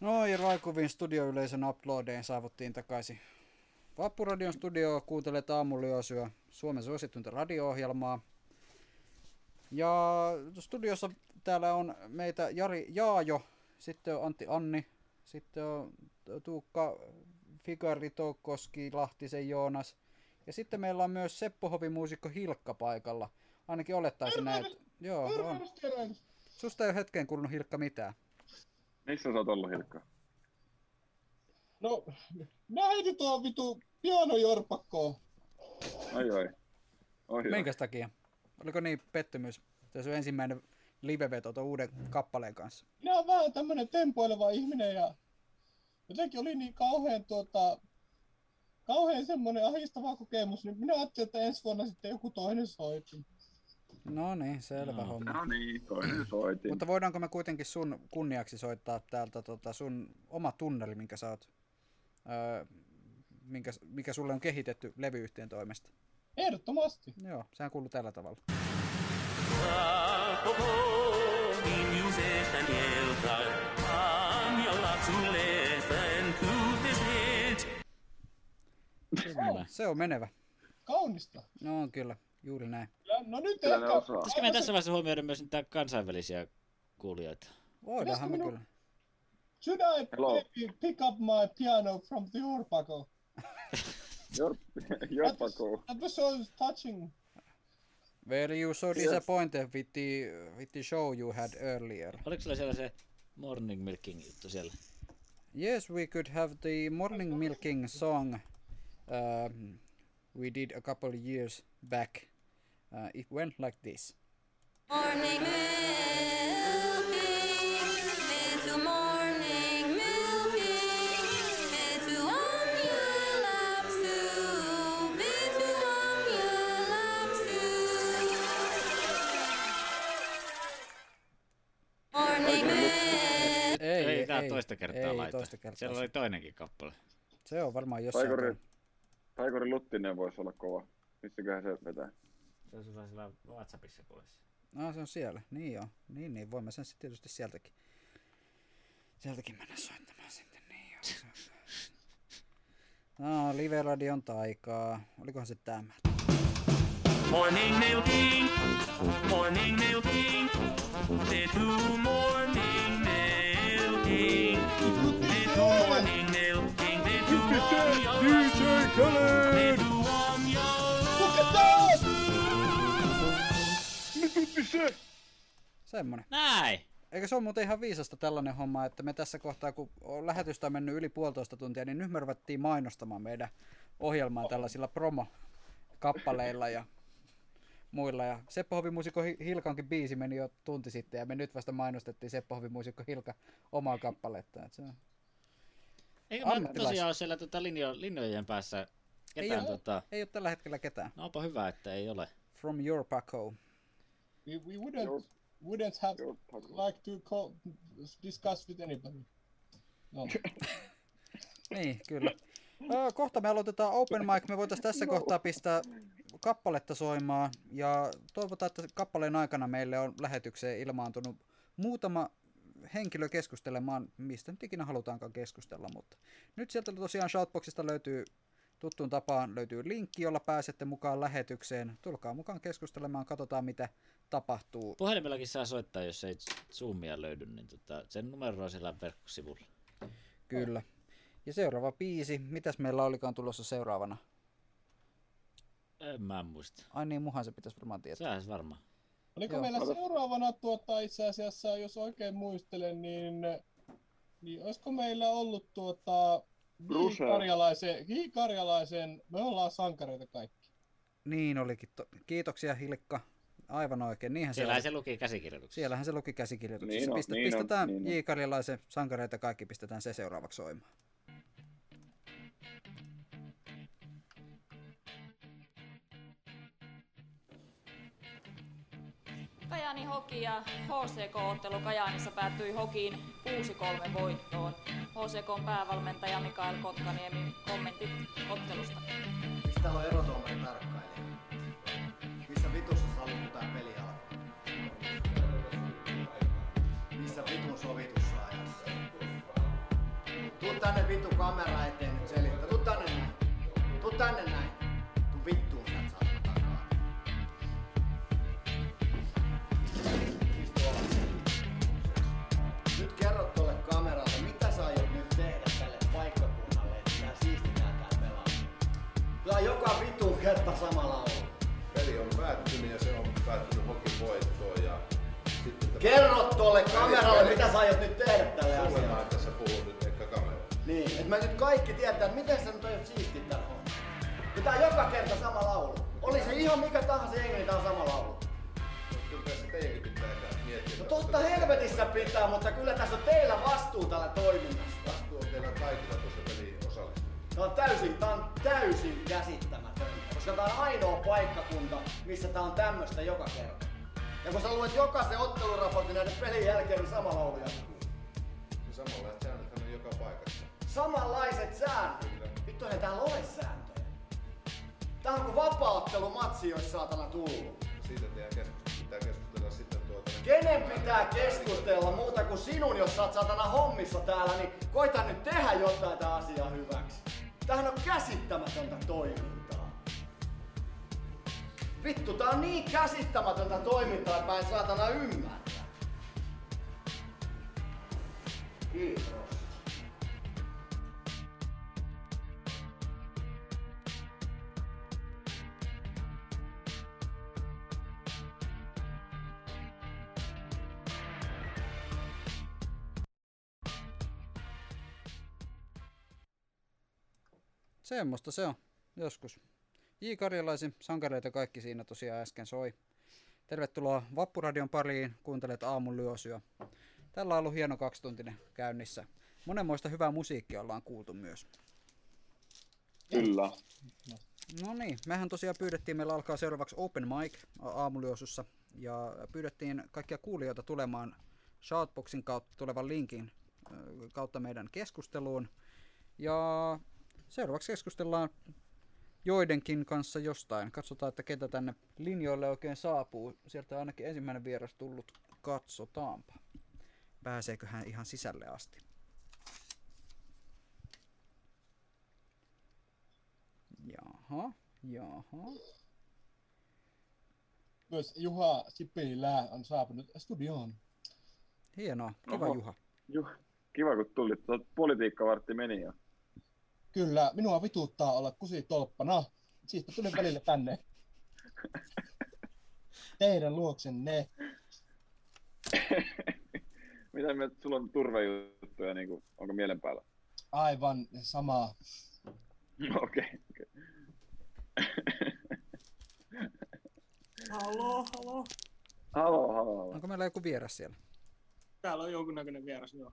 Noin, Raikuvin studioyleisön uploadeen saavuttiin takaisin Vappuradion studioa, kuuntelet aamulyösyä, Suomen suosittuinta radio-ohjelmaa. Ja studiossa täällä on meitä Jari Jaajo, sitten on Antti Anni, sitten on Tuukka Figari Toukkoski, Lahtisen Jonas. Ja sitten meillä on myös Seppo Hovi muusikko Hilkka paikalla, ainakin olettaisiin näin. Joo, on. Susta ei ole hetkeen kuulunut Hilkka mitään. Missä sä oot ollut, Hilkka? No, mä heitin tuon vitu pianojorpakkoon. Oi. Minkäs takia? Oliko niin pettymys? Se on sun ensimmäinen liveveto tuon uuden kappaleen kanssa. Minä oon vähän tämmönen tempoileva ihminen ja jotenkin oli niin kauhean semmonen ahistava kokemus, niin minä ajattelin, että ensi vuonna sitten joku toinen soitti. No niin, selvä homma. No niin, toinen soitin. Mutta voidaanko me kuitenkin sun kunniaksi soittaa täältä sun oma tunneli, minkä sä oot, mikä sulle on kehitetty levyyhtiön toimesta? Ehdottomasti. Joo, sehän kuuluu tällä tavalla. kyllä. Se on menevä. Kaunista. No on kyllä, juuri näin. Ja, no nyt kyllä ehkä... Pitäisikö meidän tässä vaiheessa huomioida myös niitä kansainvälisiä kuulijoita? Voidaanhan me kyllä. Should I pick up my piano from the Orpaco? Orpaco. That was so touching. Were you so disappointed with the show you had earlier? Oliko siellä se morning milking juttu siellä? Yes, we could have the morning milking song we did a couple years back. It went like this. Morning milking, little morning milking, little one you love to, little one you love to. Morning milking. Ei, tää toista kertaa laita. Siellä oli toinenkin kappale. Se on varmaan jossain. Taikuri Luttinen voisi olla kova. Mistäköhän se vetää? Se on sellaisella WhatsAppissa kuulessa. No se on siellä, niin joo. Niin, voimme sen sitten tietysti sieltäkin. Sieltäkin mennä soittamaan sitten, niin joo. No, Live Radion taikaa. Olikohan se tämä? Morning milking, morning milking, the two morning milking, the two morning milking, the two morning milking, the two semmonen. Näin! Eikö se ole muuten ihan viisasta tällainen homma, että me tässä kohtaa, kun lähetystä on mennyt yli 1,5 tuntia, niin nyt me ruvettiin mainostamaan meidän ohjelmaa tällaisilla promokappaleilla ja muilla. Ja Seppo Hovi-muusikko Hilkankin biisi meni jo tunti sitten ja me nyt vasta mainostettiin Seppo Hovi-muusikko Hilkan omaa kappalettaan. Eikö mä tosiaan ole siellä linjojen päässä ketään? Ei ole tällä hetkellä ketään. No onpa hyvä, että ei ole. From your Paco. We wouldn't have like to discuss with anybody. No. Niin, kyllä. Kohta me aloitetaan open mic. Me voitaisiin tässä kohtaa pistää kappaletta soimaan. Ja toivotaan, että kappaleen aikana meille on lähetykseen ilmaantunut muutama henkilö keskustelemaan, mistä nyt ikinä halutaankaan keskustella. Mutta nyt sieltä tosiaan Shoutboxista löytyy tuttuun tapaan linkki, jolla pääsette mukaan lähetykseen. Tulkaa mukaan keskustelemaan, katsotaan mitä tapahtuu. Puhelimellakin saa soittaa, jos ei Zoomia löydy, niin sen numero on siellä verkkosivulla. Kyllä. Ja seuraava biisi. Mitäs meillä olikaan tulossa seuraavana? En mä muista. Ai niin, muhan se pitäisi varmaan tietää. Sehän se varmaan. Oliko meillä seuraavana itse asiassa, jos oikein muistelen, niin olisiko meillä ollut Hiikarjalaisen, me ollaan sankareita kaikki. Niin olikin. Kiitoksia Hilkka. Aivan oikein. Se luki käsikirjoituksessa. Siellähän se luki käsikirjoituksessa. Pistetään Hiikarjalaisen sankareita kaikki, pistetään se seuraavaksi soimaan. Kajaani Hoki ja HCK-ottelu Kajaanissa päättyi Hokiin 6-3 voittoon. HCK:n päävalmentaja Mikael Kotkaniemi kommentti ottelusta. Mistä täällä on erotuomari tarkkailija? Missä vitussa sallittu tää peli alkoi? Missä vitun sovitussa ajassa? Tuu tänne vitu kamera eteen nyt selittää. Tuu tänne näin. Tuu tänne näin. Tuu vittuun sä saa takaa. Nyt kerrot tolle kameralle. Tää on joka vitun kerta sama laulu. Peli on päättynyt ja se on päättynyt Hokin voittoon ja... Kerro tolle kameralle, mitä sä aiot nyt tehdä tälle asialle. Sulle mä oon tässä puhunut nyt ehkä kameralla. Niin, et mä nyt kaikki tietää, että miten sä nyt aiot siistiä tän homman. Ja tää on joka kerta sama laulu. Oli se ihan mikä tahansa jengi, niin tää on sama laulu. No kyllä tässä teidänkin pitää miettiä. No totta helvetissä pitää, mutta kyllä tässä on teillä vastuu tällä toiminnasta. Vastuu on teillä kaikilla tuossa peliin osallistua. Tää on täysin käsittämätöntä, koska tää on ainoa paikkakunta, missä tää on tämmöstä joka kerta. Ja kun sä luet jokaisen otteluraportin näiden pelin jälkeen, niin sama laulu jatkuu. Ja samanlaiset säännöthän on joka paikassa. Samanlaiset säännöt? Vittu eihän täällä ole sääntöjä. Tää on kuin vapaa-ottelumatsi, jos saatana tullu. Siitä pitää keskustella sitten Kenen pitää keskustella muuta kuin sinun, jos sä oot saatana hommissa täällä, niin koita nyt tehdä jotain tää asiaa hyväksi. Tämähän on käsittämätöntä toimintaa. Vittu, tää on niin käsittämätöntä toimintaa, että mä en saatana ymmärtää. Kiitos. Semmosta se on, joskus. J. Karjalaisen sankareita kaikki siinä tosiaan äsken soi. Tervetuloa Vappuradion pariin, kuuntelet aamun lyösyä. Tällä on ollut hieno kaksituntinen käynnissä. Monenmoista hyvää musiikkia ollaan kuultu myös. Kyllä. No niin, mehän tosiaan pyydettiin, meillä alkaa seuraavaksi Open Mic aamulyösyssä. Ja pyydettiin kaikkia kuulijoita tulemaan Shoutboxin kautta tulevan linkin kautta meidän keskusteluun. Ja seuraavaksi keskustellaan joidenkin kanssa jostain. Katsotaan, että ketä tänne linjoille oikein saapuu. Sieltä on ainakin ensimmäinen vieras tullut. Katsotaanpa. Pääseekö hän ihan sisälle asti? Jaha. Myös Juha Sipilä on saapunut studioon. Hienoa. Kiva. Oho, Juha. Kiva, kun tulit. Politiikkavartti meni jo. Kyllä, minua vituttaa olla kusitolppana. Siis mä tulin välillä tänne. Teidän luoksenne. Mitä mieltä, sulla on turvajuttuja, niin kuin, onko mielen päällä? Aivan sama. Okei. Haloo. Onko meillä joku vieras siellä? Täällä on jonkunnäköinen vieras, joo.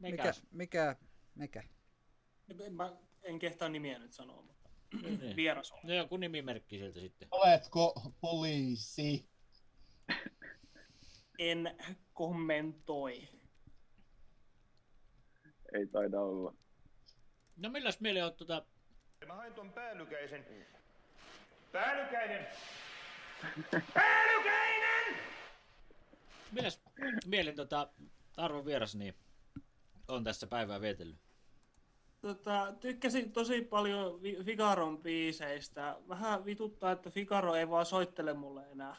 Mikä? En kehtaa nimiä nyt sanoa, mutta vieras on. No joku nimimerkki sieltä sitten. Oletko poliisi? En kommentoi. Ei taida olla. No milläs mieleen oot tota... Mä hain ton päällykäisen. Päällykäinen! Milläs mieleen tota arvon vieras niin on tässä päivää vietellyt? Tykkäsin tosi paljon Figaron biiseistä. Vähän vituttaa, että Figaro ei vaan soittele mulle enää.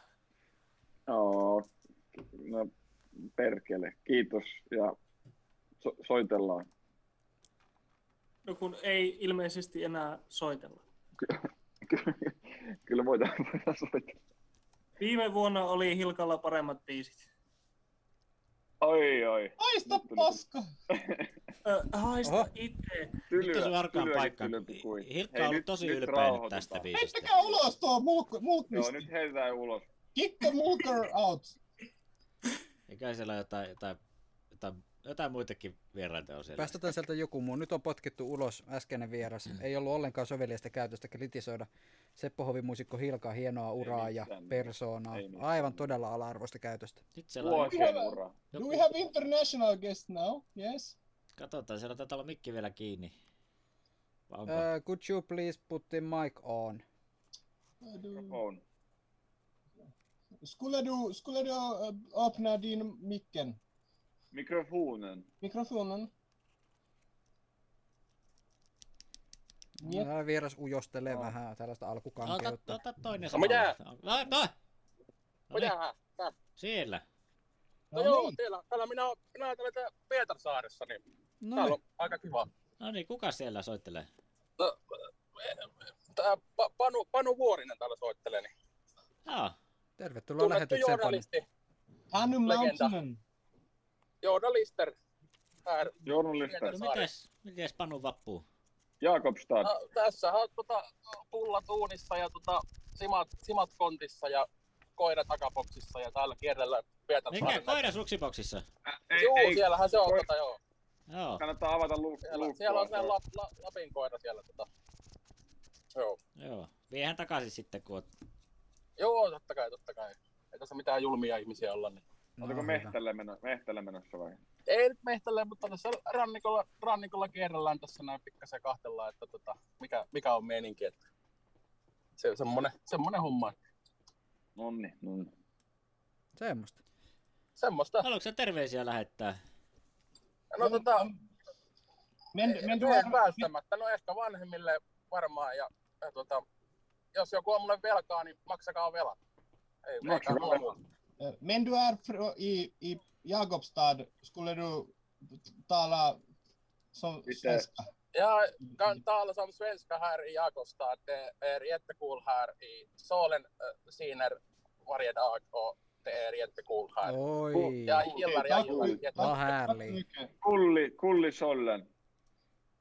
No, perkele. Kiitos ja soitellaan. No kun ei ilmeisesti enää soitella. Kyllä voidaan soitella. Viime vuonna oli Hilkalla paremmat biisit. Oi. Haista paska! Haista itse. Tylyä, varkaan paikkaan. Hilkka on ollut tosi ylpeä nyt tästä biisistä. Heittäkää ulos tuo muutmista. Joo, nyt heitetään ulos. Kick the mooker out. Eikä siellä jotain muitakin vieraita on siellä. Päästetään sieltä joku muu. Nyt on potkittu ulos äskeinen vieras. Ei ollut ollenkaan soveliasta käytöstä kritisoida Seppo Hovi -muusikko Hilkaa hienoa uraa ja persoonaa. Aivan todella ala-arvoista käytöstä. Do we have international guest now? Yes? Katsotaan, siellä taitaa olla mikki vielä kiinni. Could you please put the mic on? On. Skulle du öppna din micken? Mikrofonen. Täällä vieras ujostelee vähän tällaista alkukankeutta. Ota toinen sama. Mitä? Siellä. No joo, täällä minä täällä Pietarsaaressa, niin täällä on aika kiva. No niin, kuka siellä soittelee? Tää Panu Vuorinen täällä soittelee. Niin. Tervetuloa lähetykseen, Panu. Panu Mountain. Journalister. Journalister. Mites Panu vappuu? Jakobstad. Tässähän on pullat uunissa ja simat kontissa ja koira takaboksissa ja täällä kierrellään Pietarsaarella. Mikä koira suksiboksissa? Juu, siellähän se on joo. Joo. Kannattaa avata luukkua. Siellä on sellainen Lapin koira siellä Joo. Joo. Viehän takaisin sitten kun oot... Joo, tottakai. Ei tässä mitään julmia ihmisiä olla. Niin. Oletko mehtälle menossa vai? Ei nyt mehtälle, mutta tässä rannikolla kierrellään tässä näin pikkasen kahtellaan, että mikä on meininki. Että se on semmonen homma. Nonni. Semmosta. Haluatko sä terveisiä lähettää? No Välttämättä, no ehkä vanhemmille varmaan, ja jos joku on mulle velkaa, niin maksakaa velat. Men du är i Jakobstad, skulle du tala som svenska? Jag kan tala som svenska här i Jakobstad. Det är jättekul här i solen skiner varje dag och det är jättekul här. Oj. Jag gillar jättemycket. Vad härligt. Kulli solen.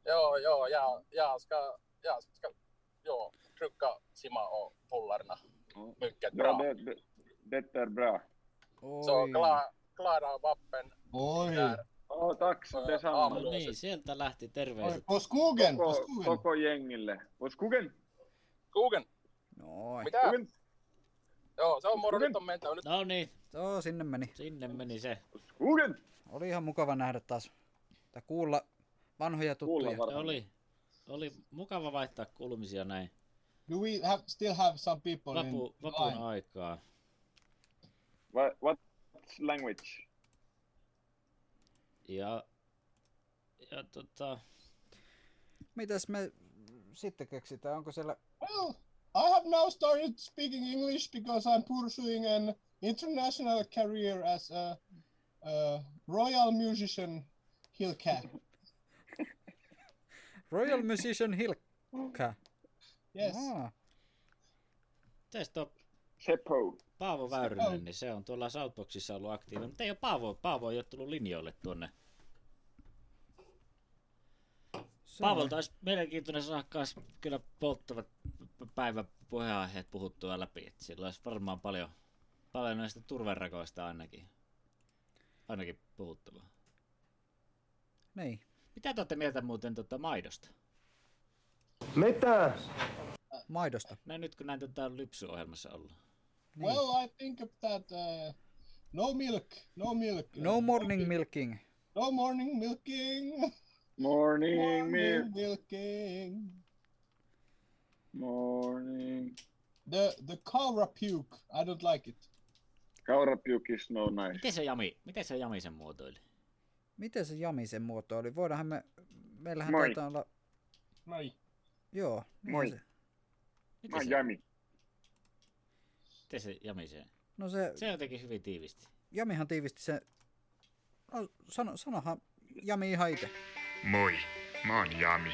Ja, jag ska trycka simma och pullarna. Mycket bra. Det är bra. Oi. Se on Klaran vappen. Oi. Tack detsamma. No niin, sieltä lähti terveiset. Koko jengille. Kugen. Noin. Mitä? Kugen. Joo, se on morjens on mentävä nyt. No niin. Sinne meni. Se. Kugen. Oli ihan mukava nähdä taas. Tai kuulla vanhoja tuttuja. Oli mukava vaihtaa kuulumisia näin. Do we still have some people vapun aikaa. What language? Ja mitäs me sitten keksitään? Onko siellä... Well, I have now started speaking English because I'm pursuing an international career as a royal musician Hilkka. Royal musician Hilkka. Yes. Tästä Seppo. Paavo Väyrynen, niin se on tuolla Southboxissa ollut aktiivinen, mutta ei ole Paavo. Paavo ei ole tullut linjoille tuonne. Paavolta olisi mielenkiintoinen saada myös kyllä polttavat päivän puheenaiheet puhuttua läpi. Et sillä olisi varmaan paljon näistä turverakoista ainakin puhuttavaa. Niin. Mitä te olette mieltä muuten maidosta? Mitä? Maidosta? Näin nyt kun näin lypsyohjelmassa ollaan. Niin. Well, I think that no milk. No morning milking. No morning milking. Morning milking. Morning. The kaura puke, I don't like it. Kaura puke is no nice. Miten se Jami sen muotoili? Voidaanhan meillähän taitaa olla... Moi. Joo. Moi. Moi Jami. Miten se jamisee? No se jotenkin hyvin tiivisti. Jamihan tiivisti se... No sanohan Jami ihan itse. Moi, mä oon Jami.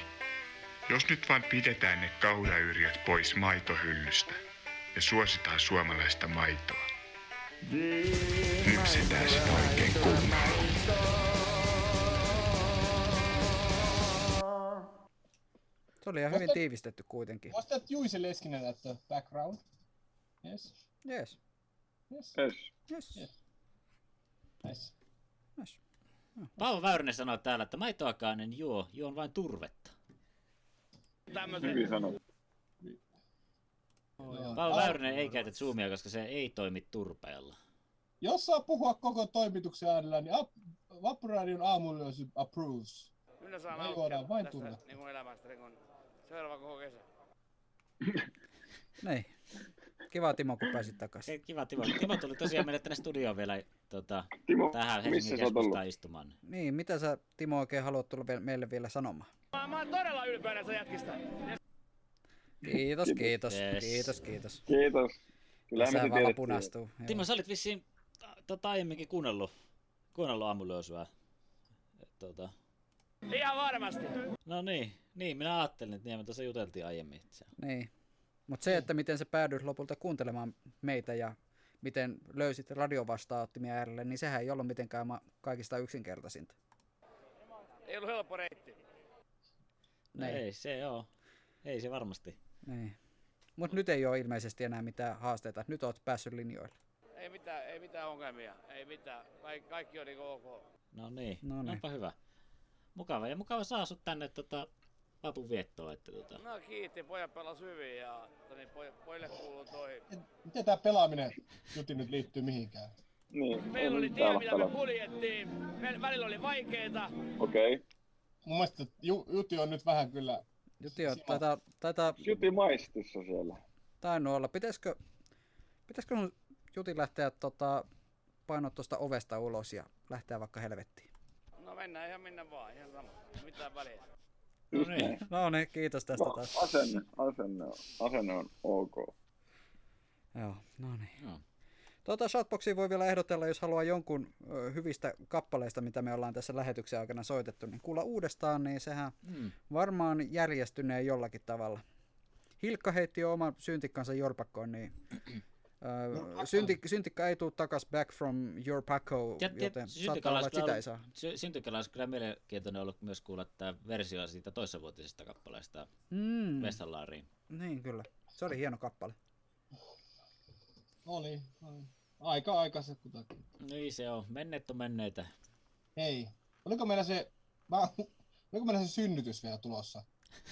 Jos nyt vaan pidetään ne kaurayrjät pois maitohyllystä ja suositaan suomalaista maitoa. Lypsetään sitä oikein kunnolla. Se oli ihan hyvin tiivistetty kuitenkin. Was that Juice Leskinen at the background? Yes. Nice. Paavo Väyrynen sanoo täällä, että maitoakaan en juo, juon vain turvetta. Hyvin sanottu. Paavo Väyrynen ei käytä zoomia, koska se ei toimi turpeella. Jos saa puhua koko toimituksen äänellä, niin Pappu Radion aamuyösi approves. Minä saan aukea vain tästä niin kuin elämästä, niin kun seuraava koko kesä. Näin. Kiva Timo, kun pääsit takaisin. Kiva Timo. Timo tuli tosiaan mennä tänne studioon vielä Timo, tähän Helsingin keskustaan istumaan. Niin, mitä sä Timo oikein haluat tulla meille vielä sanomaan? Mä oon todella ylpeä näistä jätkistä. Kiitos. Kiitos. Kyllähän me punastuu. Timo, sä olit vissiin aiemminkin kuunnellut aamulyösyä. Ihan varmasti. No niin, minä ajattelin, että me tuossa juteltiin aiemmin. Niin. Mutta se, että miten sä päädyit lopulta kuuntelemaan meitä ja miten löysit radiovastaanottimia äärelle, niin sehän ei ollut mitenkään kaikista yksinkertaisinta. Ei ollut helppo reitti. Ei se ole. Ei se varmasti. Mutta nyt ei ole ilmeisesti enää mitään haasteita. Nyt oot päässyt linjoille. Ei mitään ongelmia. Ei mitään. Kaikki on niin ok. No niin. Onpa hyvä. Mukava. Ja mukava saa sut tänne Vapun viettoa, että No kiitti, pojat pelas hyvin ja pojille kuuluu toi. Miten tää pelaaminen jutti nyt liittyy mihinkään? Niin. Meillä oli tie, mitä me kuljettiin. Välillä oli vaikeeta. Okei. Mun mielestä Juti on nyt vähän kyllä... Juti maistissa siellä. Tainu olla. Pitäisikö sun Juti lähteä painoa tuosta ovesta ulos ja lähteä vaikka helvettiin? No mennään ihan minne vaan, ihan sama. Mitään väliä. No niin, kiitos tästä taas. Asenne on ok. Joo, no niin. Shoutboxiin voi vielä ehdotella, jos haluaa jonkun hyvistä kappaleista, mitä me ollaan tässä lähetyksen aikana soitettu, niin kuulla uudestaan, niin sehän varmaan järjestyneen jollakin tavalla. Hilkka heitti jo oman syntikkansa jorpakkoon, niin syntikka ei tule takas back from your packo, joten saattaa olla, että sitä ei saa. Syntikalla olisi kyllä mielenkiintoinen ollut myös kuulla tämä versio siitä toissavuotisesta kappaleesta Vestalaariin. Niin kyllä, se oli hieno kappale. Oli. Aika aikaiset kutakin. Niin se on. Menneet on menneitä. Hei, oliko meillä se synnytys vielä tulossa?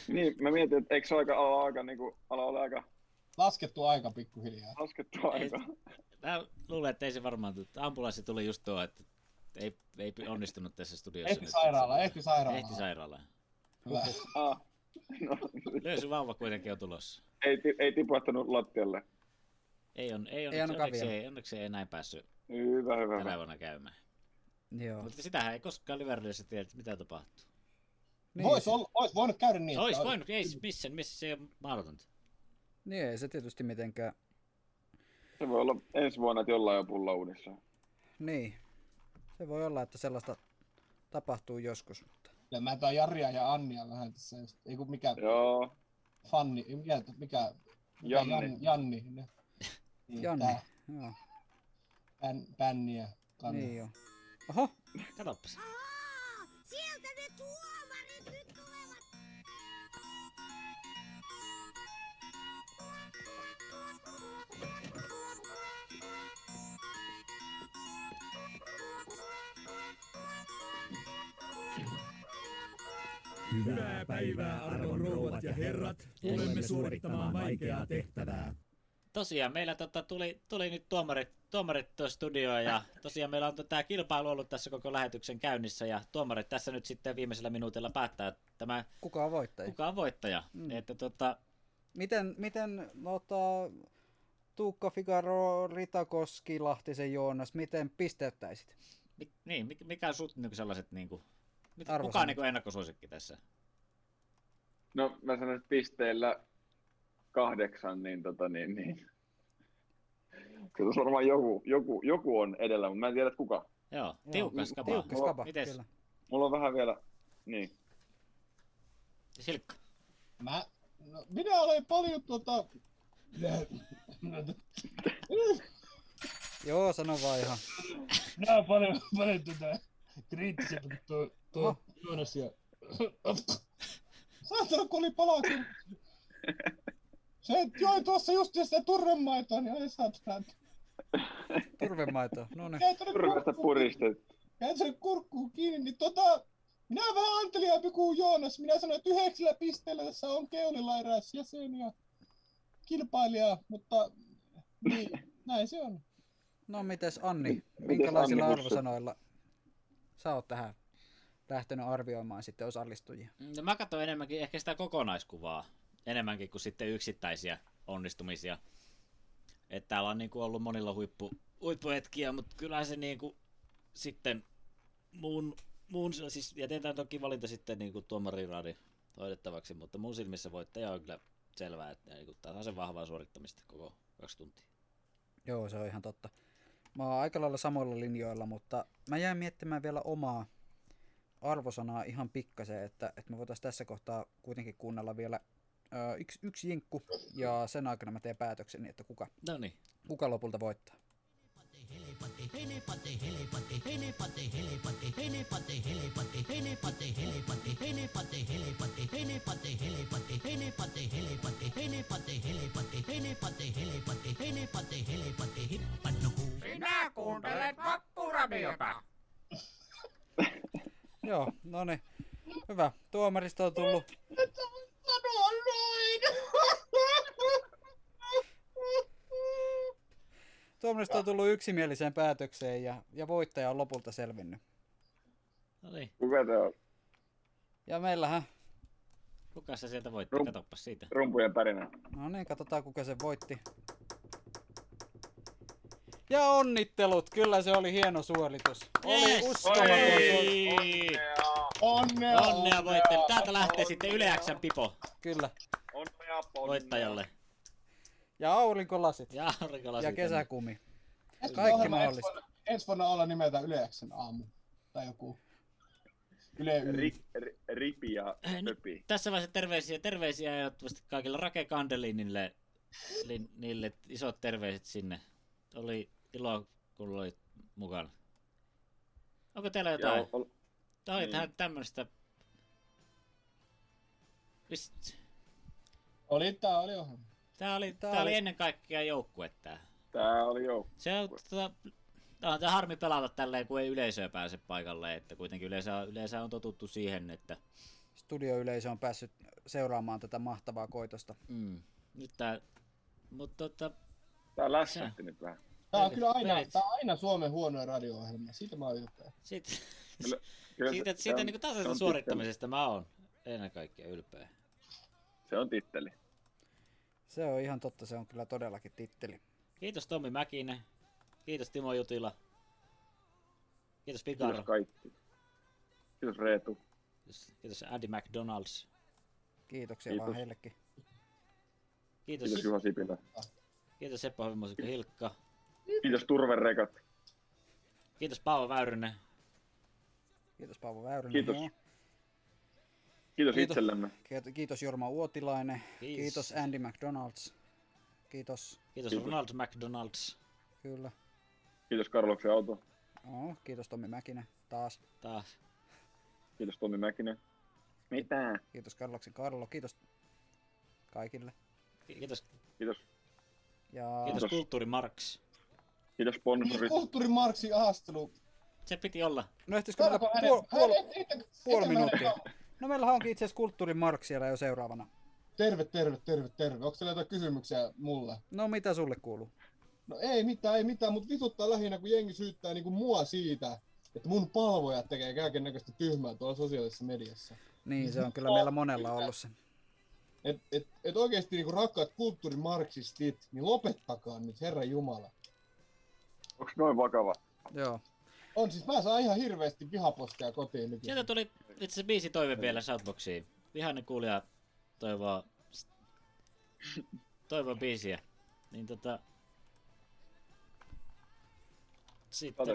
Niin, mä mietin, että eikö se aika laskettu aika pikkuhiljaa. Mä luulen, että ei se varmaan tule. Ambulanssi tuli just tuo, että ei onnistunut tässä studiossa. Ehti sairaalaan. Hyvä. No. Löysy vauva kuitenkin on tulossa. Ei tipahtanut lattialle. Onneksi ei näin päässyt tänä vuonna käymään. Joo. Mutta sitähän ei koskaan Liverpoolissa tiedä, että mitä tapahtuu. Niin. Ois voinut käydä niin. Ois voinut, ei missä se on mahdotonta. Niin ei se tietysti mitenkään. Se voi olla ensi vuonna, että jollain on pulla uudissa. Niin, se voi olla, että sellaista tapahtuu joskus. Mutta... Ja mä tää Jaria ja Annia vähän tässä, ei kun mikä joo. Fanni, mikä Janni. Ne. Janne, joo. Pänniä kannattaa. Niin joo. Oho, katoppas. Ahaa, sieltä ne tuomarit nyt tulevat. Hyvää päivää arvon rouvat ja herrat. Tulemme suorittamaan vaikeaa tehtävää. Tosiaan meillä tuli nyt tuomarit tuo studioon ja tosiaan meillä on tämä kilpailu ollut tässä koko lähetyksen käynnissä ja tuomarit tässä nyt sitten viimeisellä minuutilla päättää tämä... Kuka on voittaja? Että Miten Tuukka, Figaro, Ritakoski, Lahtisen Joonas, miten pisteyttäisit? Mikä on sut niin sellaiset niinku... Kuka on niin ennakkosuosikki tässä? No mä sanon, että pisteillä... 8 niin. Kyllä se varmaan joku on edellä, mutta mä en tiedä kuka. Joo, tiukkas kapa. Mites? Mulla on vähän vielä niin. Silkka. Minä olen paljon Joo, sano vaan ihan. Minä olen paljon kriittisiä tuollaisia. Saatana kun oli palaakin. Se joi tuossa just sitä turvemaitoa, niin ei saa täältä. Turvemaitoa, no niin. Turvesta puristettu. Jäin sen kurkkuun kiinni, niin minä olen vähän anteliaampi kuin Joonas. Minä sanoin, että 9 pisteellä tässä on keulilairas jäseniä, kilpailijaa, mutta niin, näin se on. No mites Anni, minkälaisilla arvosanoilla sä oot tähän lähtenyt arvioimaan sitten osallistujia? No, mä katson enemmänkin ehkä sitä kokonaiskuvaa. Enemmänkin kuin sitten yksittäisiä onnistumisia. Että täällä on niin kuin ollut monilla huippuhetkiä, mutta kyllä se niin kuin sitten muun siis jätetään toki valinta sitten niin kuin tuomariraadin hoidettavaksi, mutta mun silmissä voittaja on kyllä selvää, että niin kuin tasaisen vahvaa suorittamista koko 2 tuntia. Joo, se on ihan totta. Mä oon aika lailla samoilla linjoilla, mutta mä jäin miettimään vielä omaa arvosanaa ihan pikkasen, että me voitaisiin tässä kohtaa kuitenkin kuunnella vielä yksi jinkku, ja sen aikana mä teen päätökseni, että kuka lopulta voittaa. Sinä kuuntelet Vappuradiota! Joo, no niin. Hyvä. Tuomarista on tullut... Tuomarista on tullut yksimieliseen päätökseen ja voittaja on lopulta selvinnyt. No niin. Kuka se on? Ja meillähän... Kuka se sieltä voitti? Katoppas siitä. Rumpujen pärinä. No niin, katsotaan kuka se voitti. Ja onnittelut, kyllä se oli hieno suoritus. Oli uskomaton. Onnea. Onnea voittelu. Täältä lähtee sitten Yle X:n pipo. Kyllä. Onnea voittajalle. Ja aurinkolasit. Ja aurinkolasit. Ja kesäkumi. Kaikki mahdollista. Ensi vuonna olla nimeltä Yle X:n aamu. Tai joku. Ripi ja pöpi. Tässä vaiheessa terveisiä ja kaikille Rake Kandelinille. Niille isot terveiset sinne. Oli ilo, kun olit mukana. Onko teillä jotain? Joo, tämä oli tähän tämmöistä... Oli ohjelma. Tää oli ennen kaikkea joukkue tää. Tää oli joukkue. Se on harmi pelata tälleen, kun ei yleisöä pääse paikalle, että kuitenkin yleensä on totuttu siihen, että... Studioyleisö on päässyt seuraamaan tätä mahtavaa koitosta. Mm. Nyt tää... Tää lässähti nyt vähän. Tää on aina Suomen huonoin radio-ohjelma. Siitä mä oon ylpeä. Siitä niinku tasaisesta suorittamisesta mä oon ennen kaikkea ylpeä. Se on titteli. Se on ihan totta, se on kyllä todellakin titteli. Kiitos Tommi Mäkinen. Kiitos Timo Jutila. Kiitos Figaro. Kiitos kaikki. Kiitos Reetu. Kiitos Andy McDonald's. Kiitoksia vaan heillekin. Kiitos Juha Sipilä. Kiitos Seppo Hovi Musiikka Hilkka. Kiitos Turverekat. Kiitos Paavo Väyrynen. Kiitos. Kiitos itsellemme. Kiitos Jorma Uotilainen. Kiitos Andy McDonald's. Kiitos Ronald McDonald's. Kyllä. Kiitos Carloksen Auto. Oh, kiitos Tommi Mäkinen. Taas. Kiitos Tommi Mäkinen. Mitä? Kiitos Carloksen Karlo. Kiitos kaikille. Kiitos. Ja... Kiitos Kulttuurimarx. Kiitos sponsorit. Kulttuurimarxin haastelu. Se piti olla. No ehtisikö meillä puoli minuuttia? No meillähän onkin itse asiassa Kulttuurimarx siellä jo seuraavana. Terve. Onko teillä jotain kysymyksiä mulle? No mitä sulle kuuluu? No ei mitään, mutta vituttaa lähinnä kun jengi syyttää niinku mua siitä, että mun palvojat tekee kaikennäköistä tyhmää tuolla sosiaalisessa mediassa. Niin se on kyllä meillä monella ollut se. Et oikeesti niinku rakkaat kulttuurimarksistit, niin lopettakaa nyt, Herran Jumala. Onks noin vakava? Joo. On siis, mä saan ihan hirveesti vihapostia kotiin nykyään. Sieltä tuli itse biisi toive vielä Shoutboxiin. Vihainen kuulija toivoo biisiä. Niin Sitten...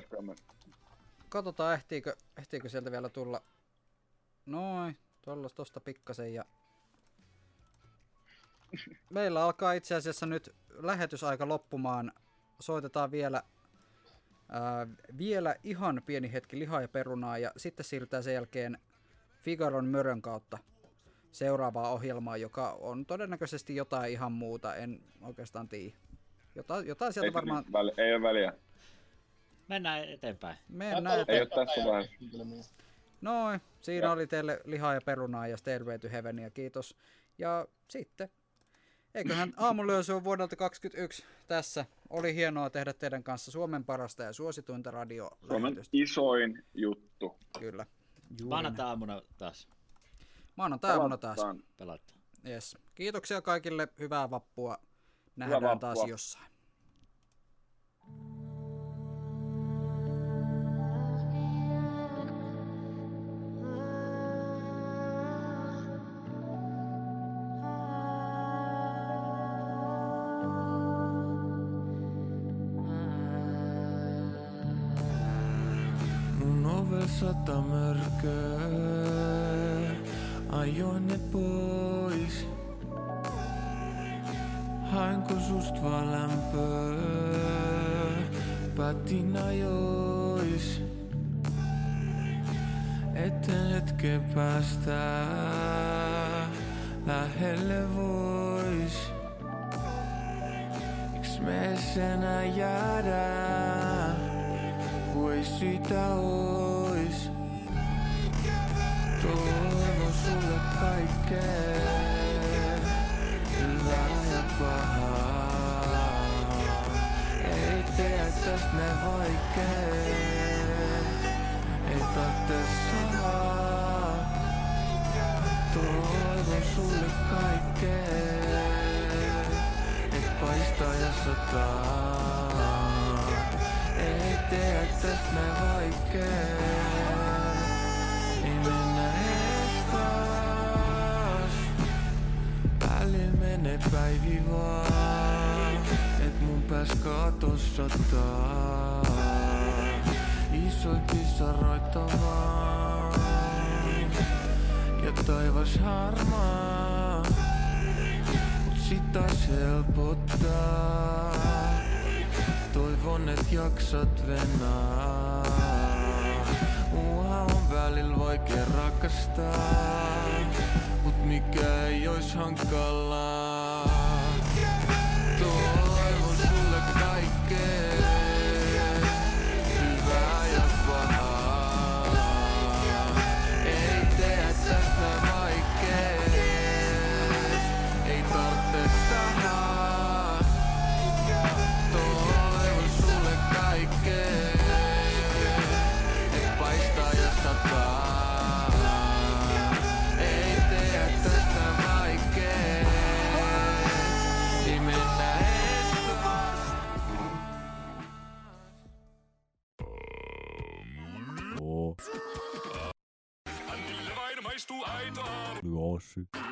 Katsotaan ehtiikö sieltä vielä tulla. Noin, tosta pikkasen ja... Meillä alkaa itse asiassa nyt lähetysaika loppumaan. Soitetaan vielä ihan pieni hetki lihaa ja perunaa ja sitten siirrytään sen jälkeen Figaron mörön kautta seuraavaa ohjelmaa, joka on todennäköisesti jotain ihan muuta. En oikeastaan tiedä. Jotain sieltä varmaan... Ei ole väliä. Mennään eteenpäin. Ei ole tässä vaiheessa. Noin, siinä oli teille lihaa ja perunaa ja Stairway to Heavenia, kiitos. Ja sitten... Eiköhän aamulyösy on vuodelta 2021 tässä. Oli hienoa tehdä teidän kanssa Suomen parasta ja suosituinta radiolähetystä. Suomen isoin juttu. Kyllä. Maanantaina taas. Pelataan. Yes. Kiitoksia kaikille. Hyvää vappua. Nähdään taas jossain. Sata mörköä, ajoin ne pois. Hainko sust vaan lämpöä, päätin ajois. Etten hetken päästä, lähelle vois. Eiks me senä jäädä, kun ei sitä oo. Toivon sulle kaikkea, hyvää ja pahaa. Ei tee tästä ne vaikee, ei tarvitse saa. Toivon sulle kaikkea, et paista ja sataa. tiedä täs mä vaikkeen. Ei mennä ees taas. Välillä menee päivi vaan. Et mun pääs katossa taas. Iso kissa roittavaa. Ja taivas harmaa. Mut sit taas helpottaa. Toivon et jaksat venää. Mua on välillä vaikea rakastaa. Mut mikä ei ois hankalaa. Toivon sulle kaikkea. Hyvää ja pahaa. Ei tee tästä vaikea. Ei tarvitse sahaa. Et paistaa ja sataa. Ei tee tästä vaikee. Ei mennä ees vaan. Annille vain maistuu aitoa.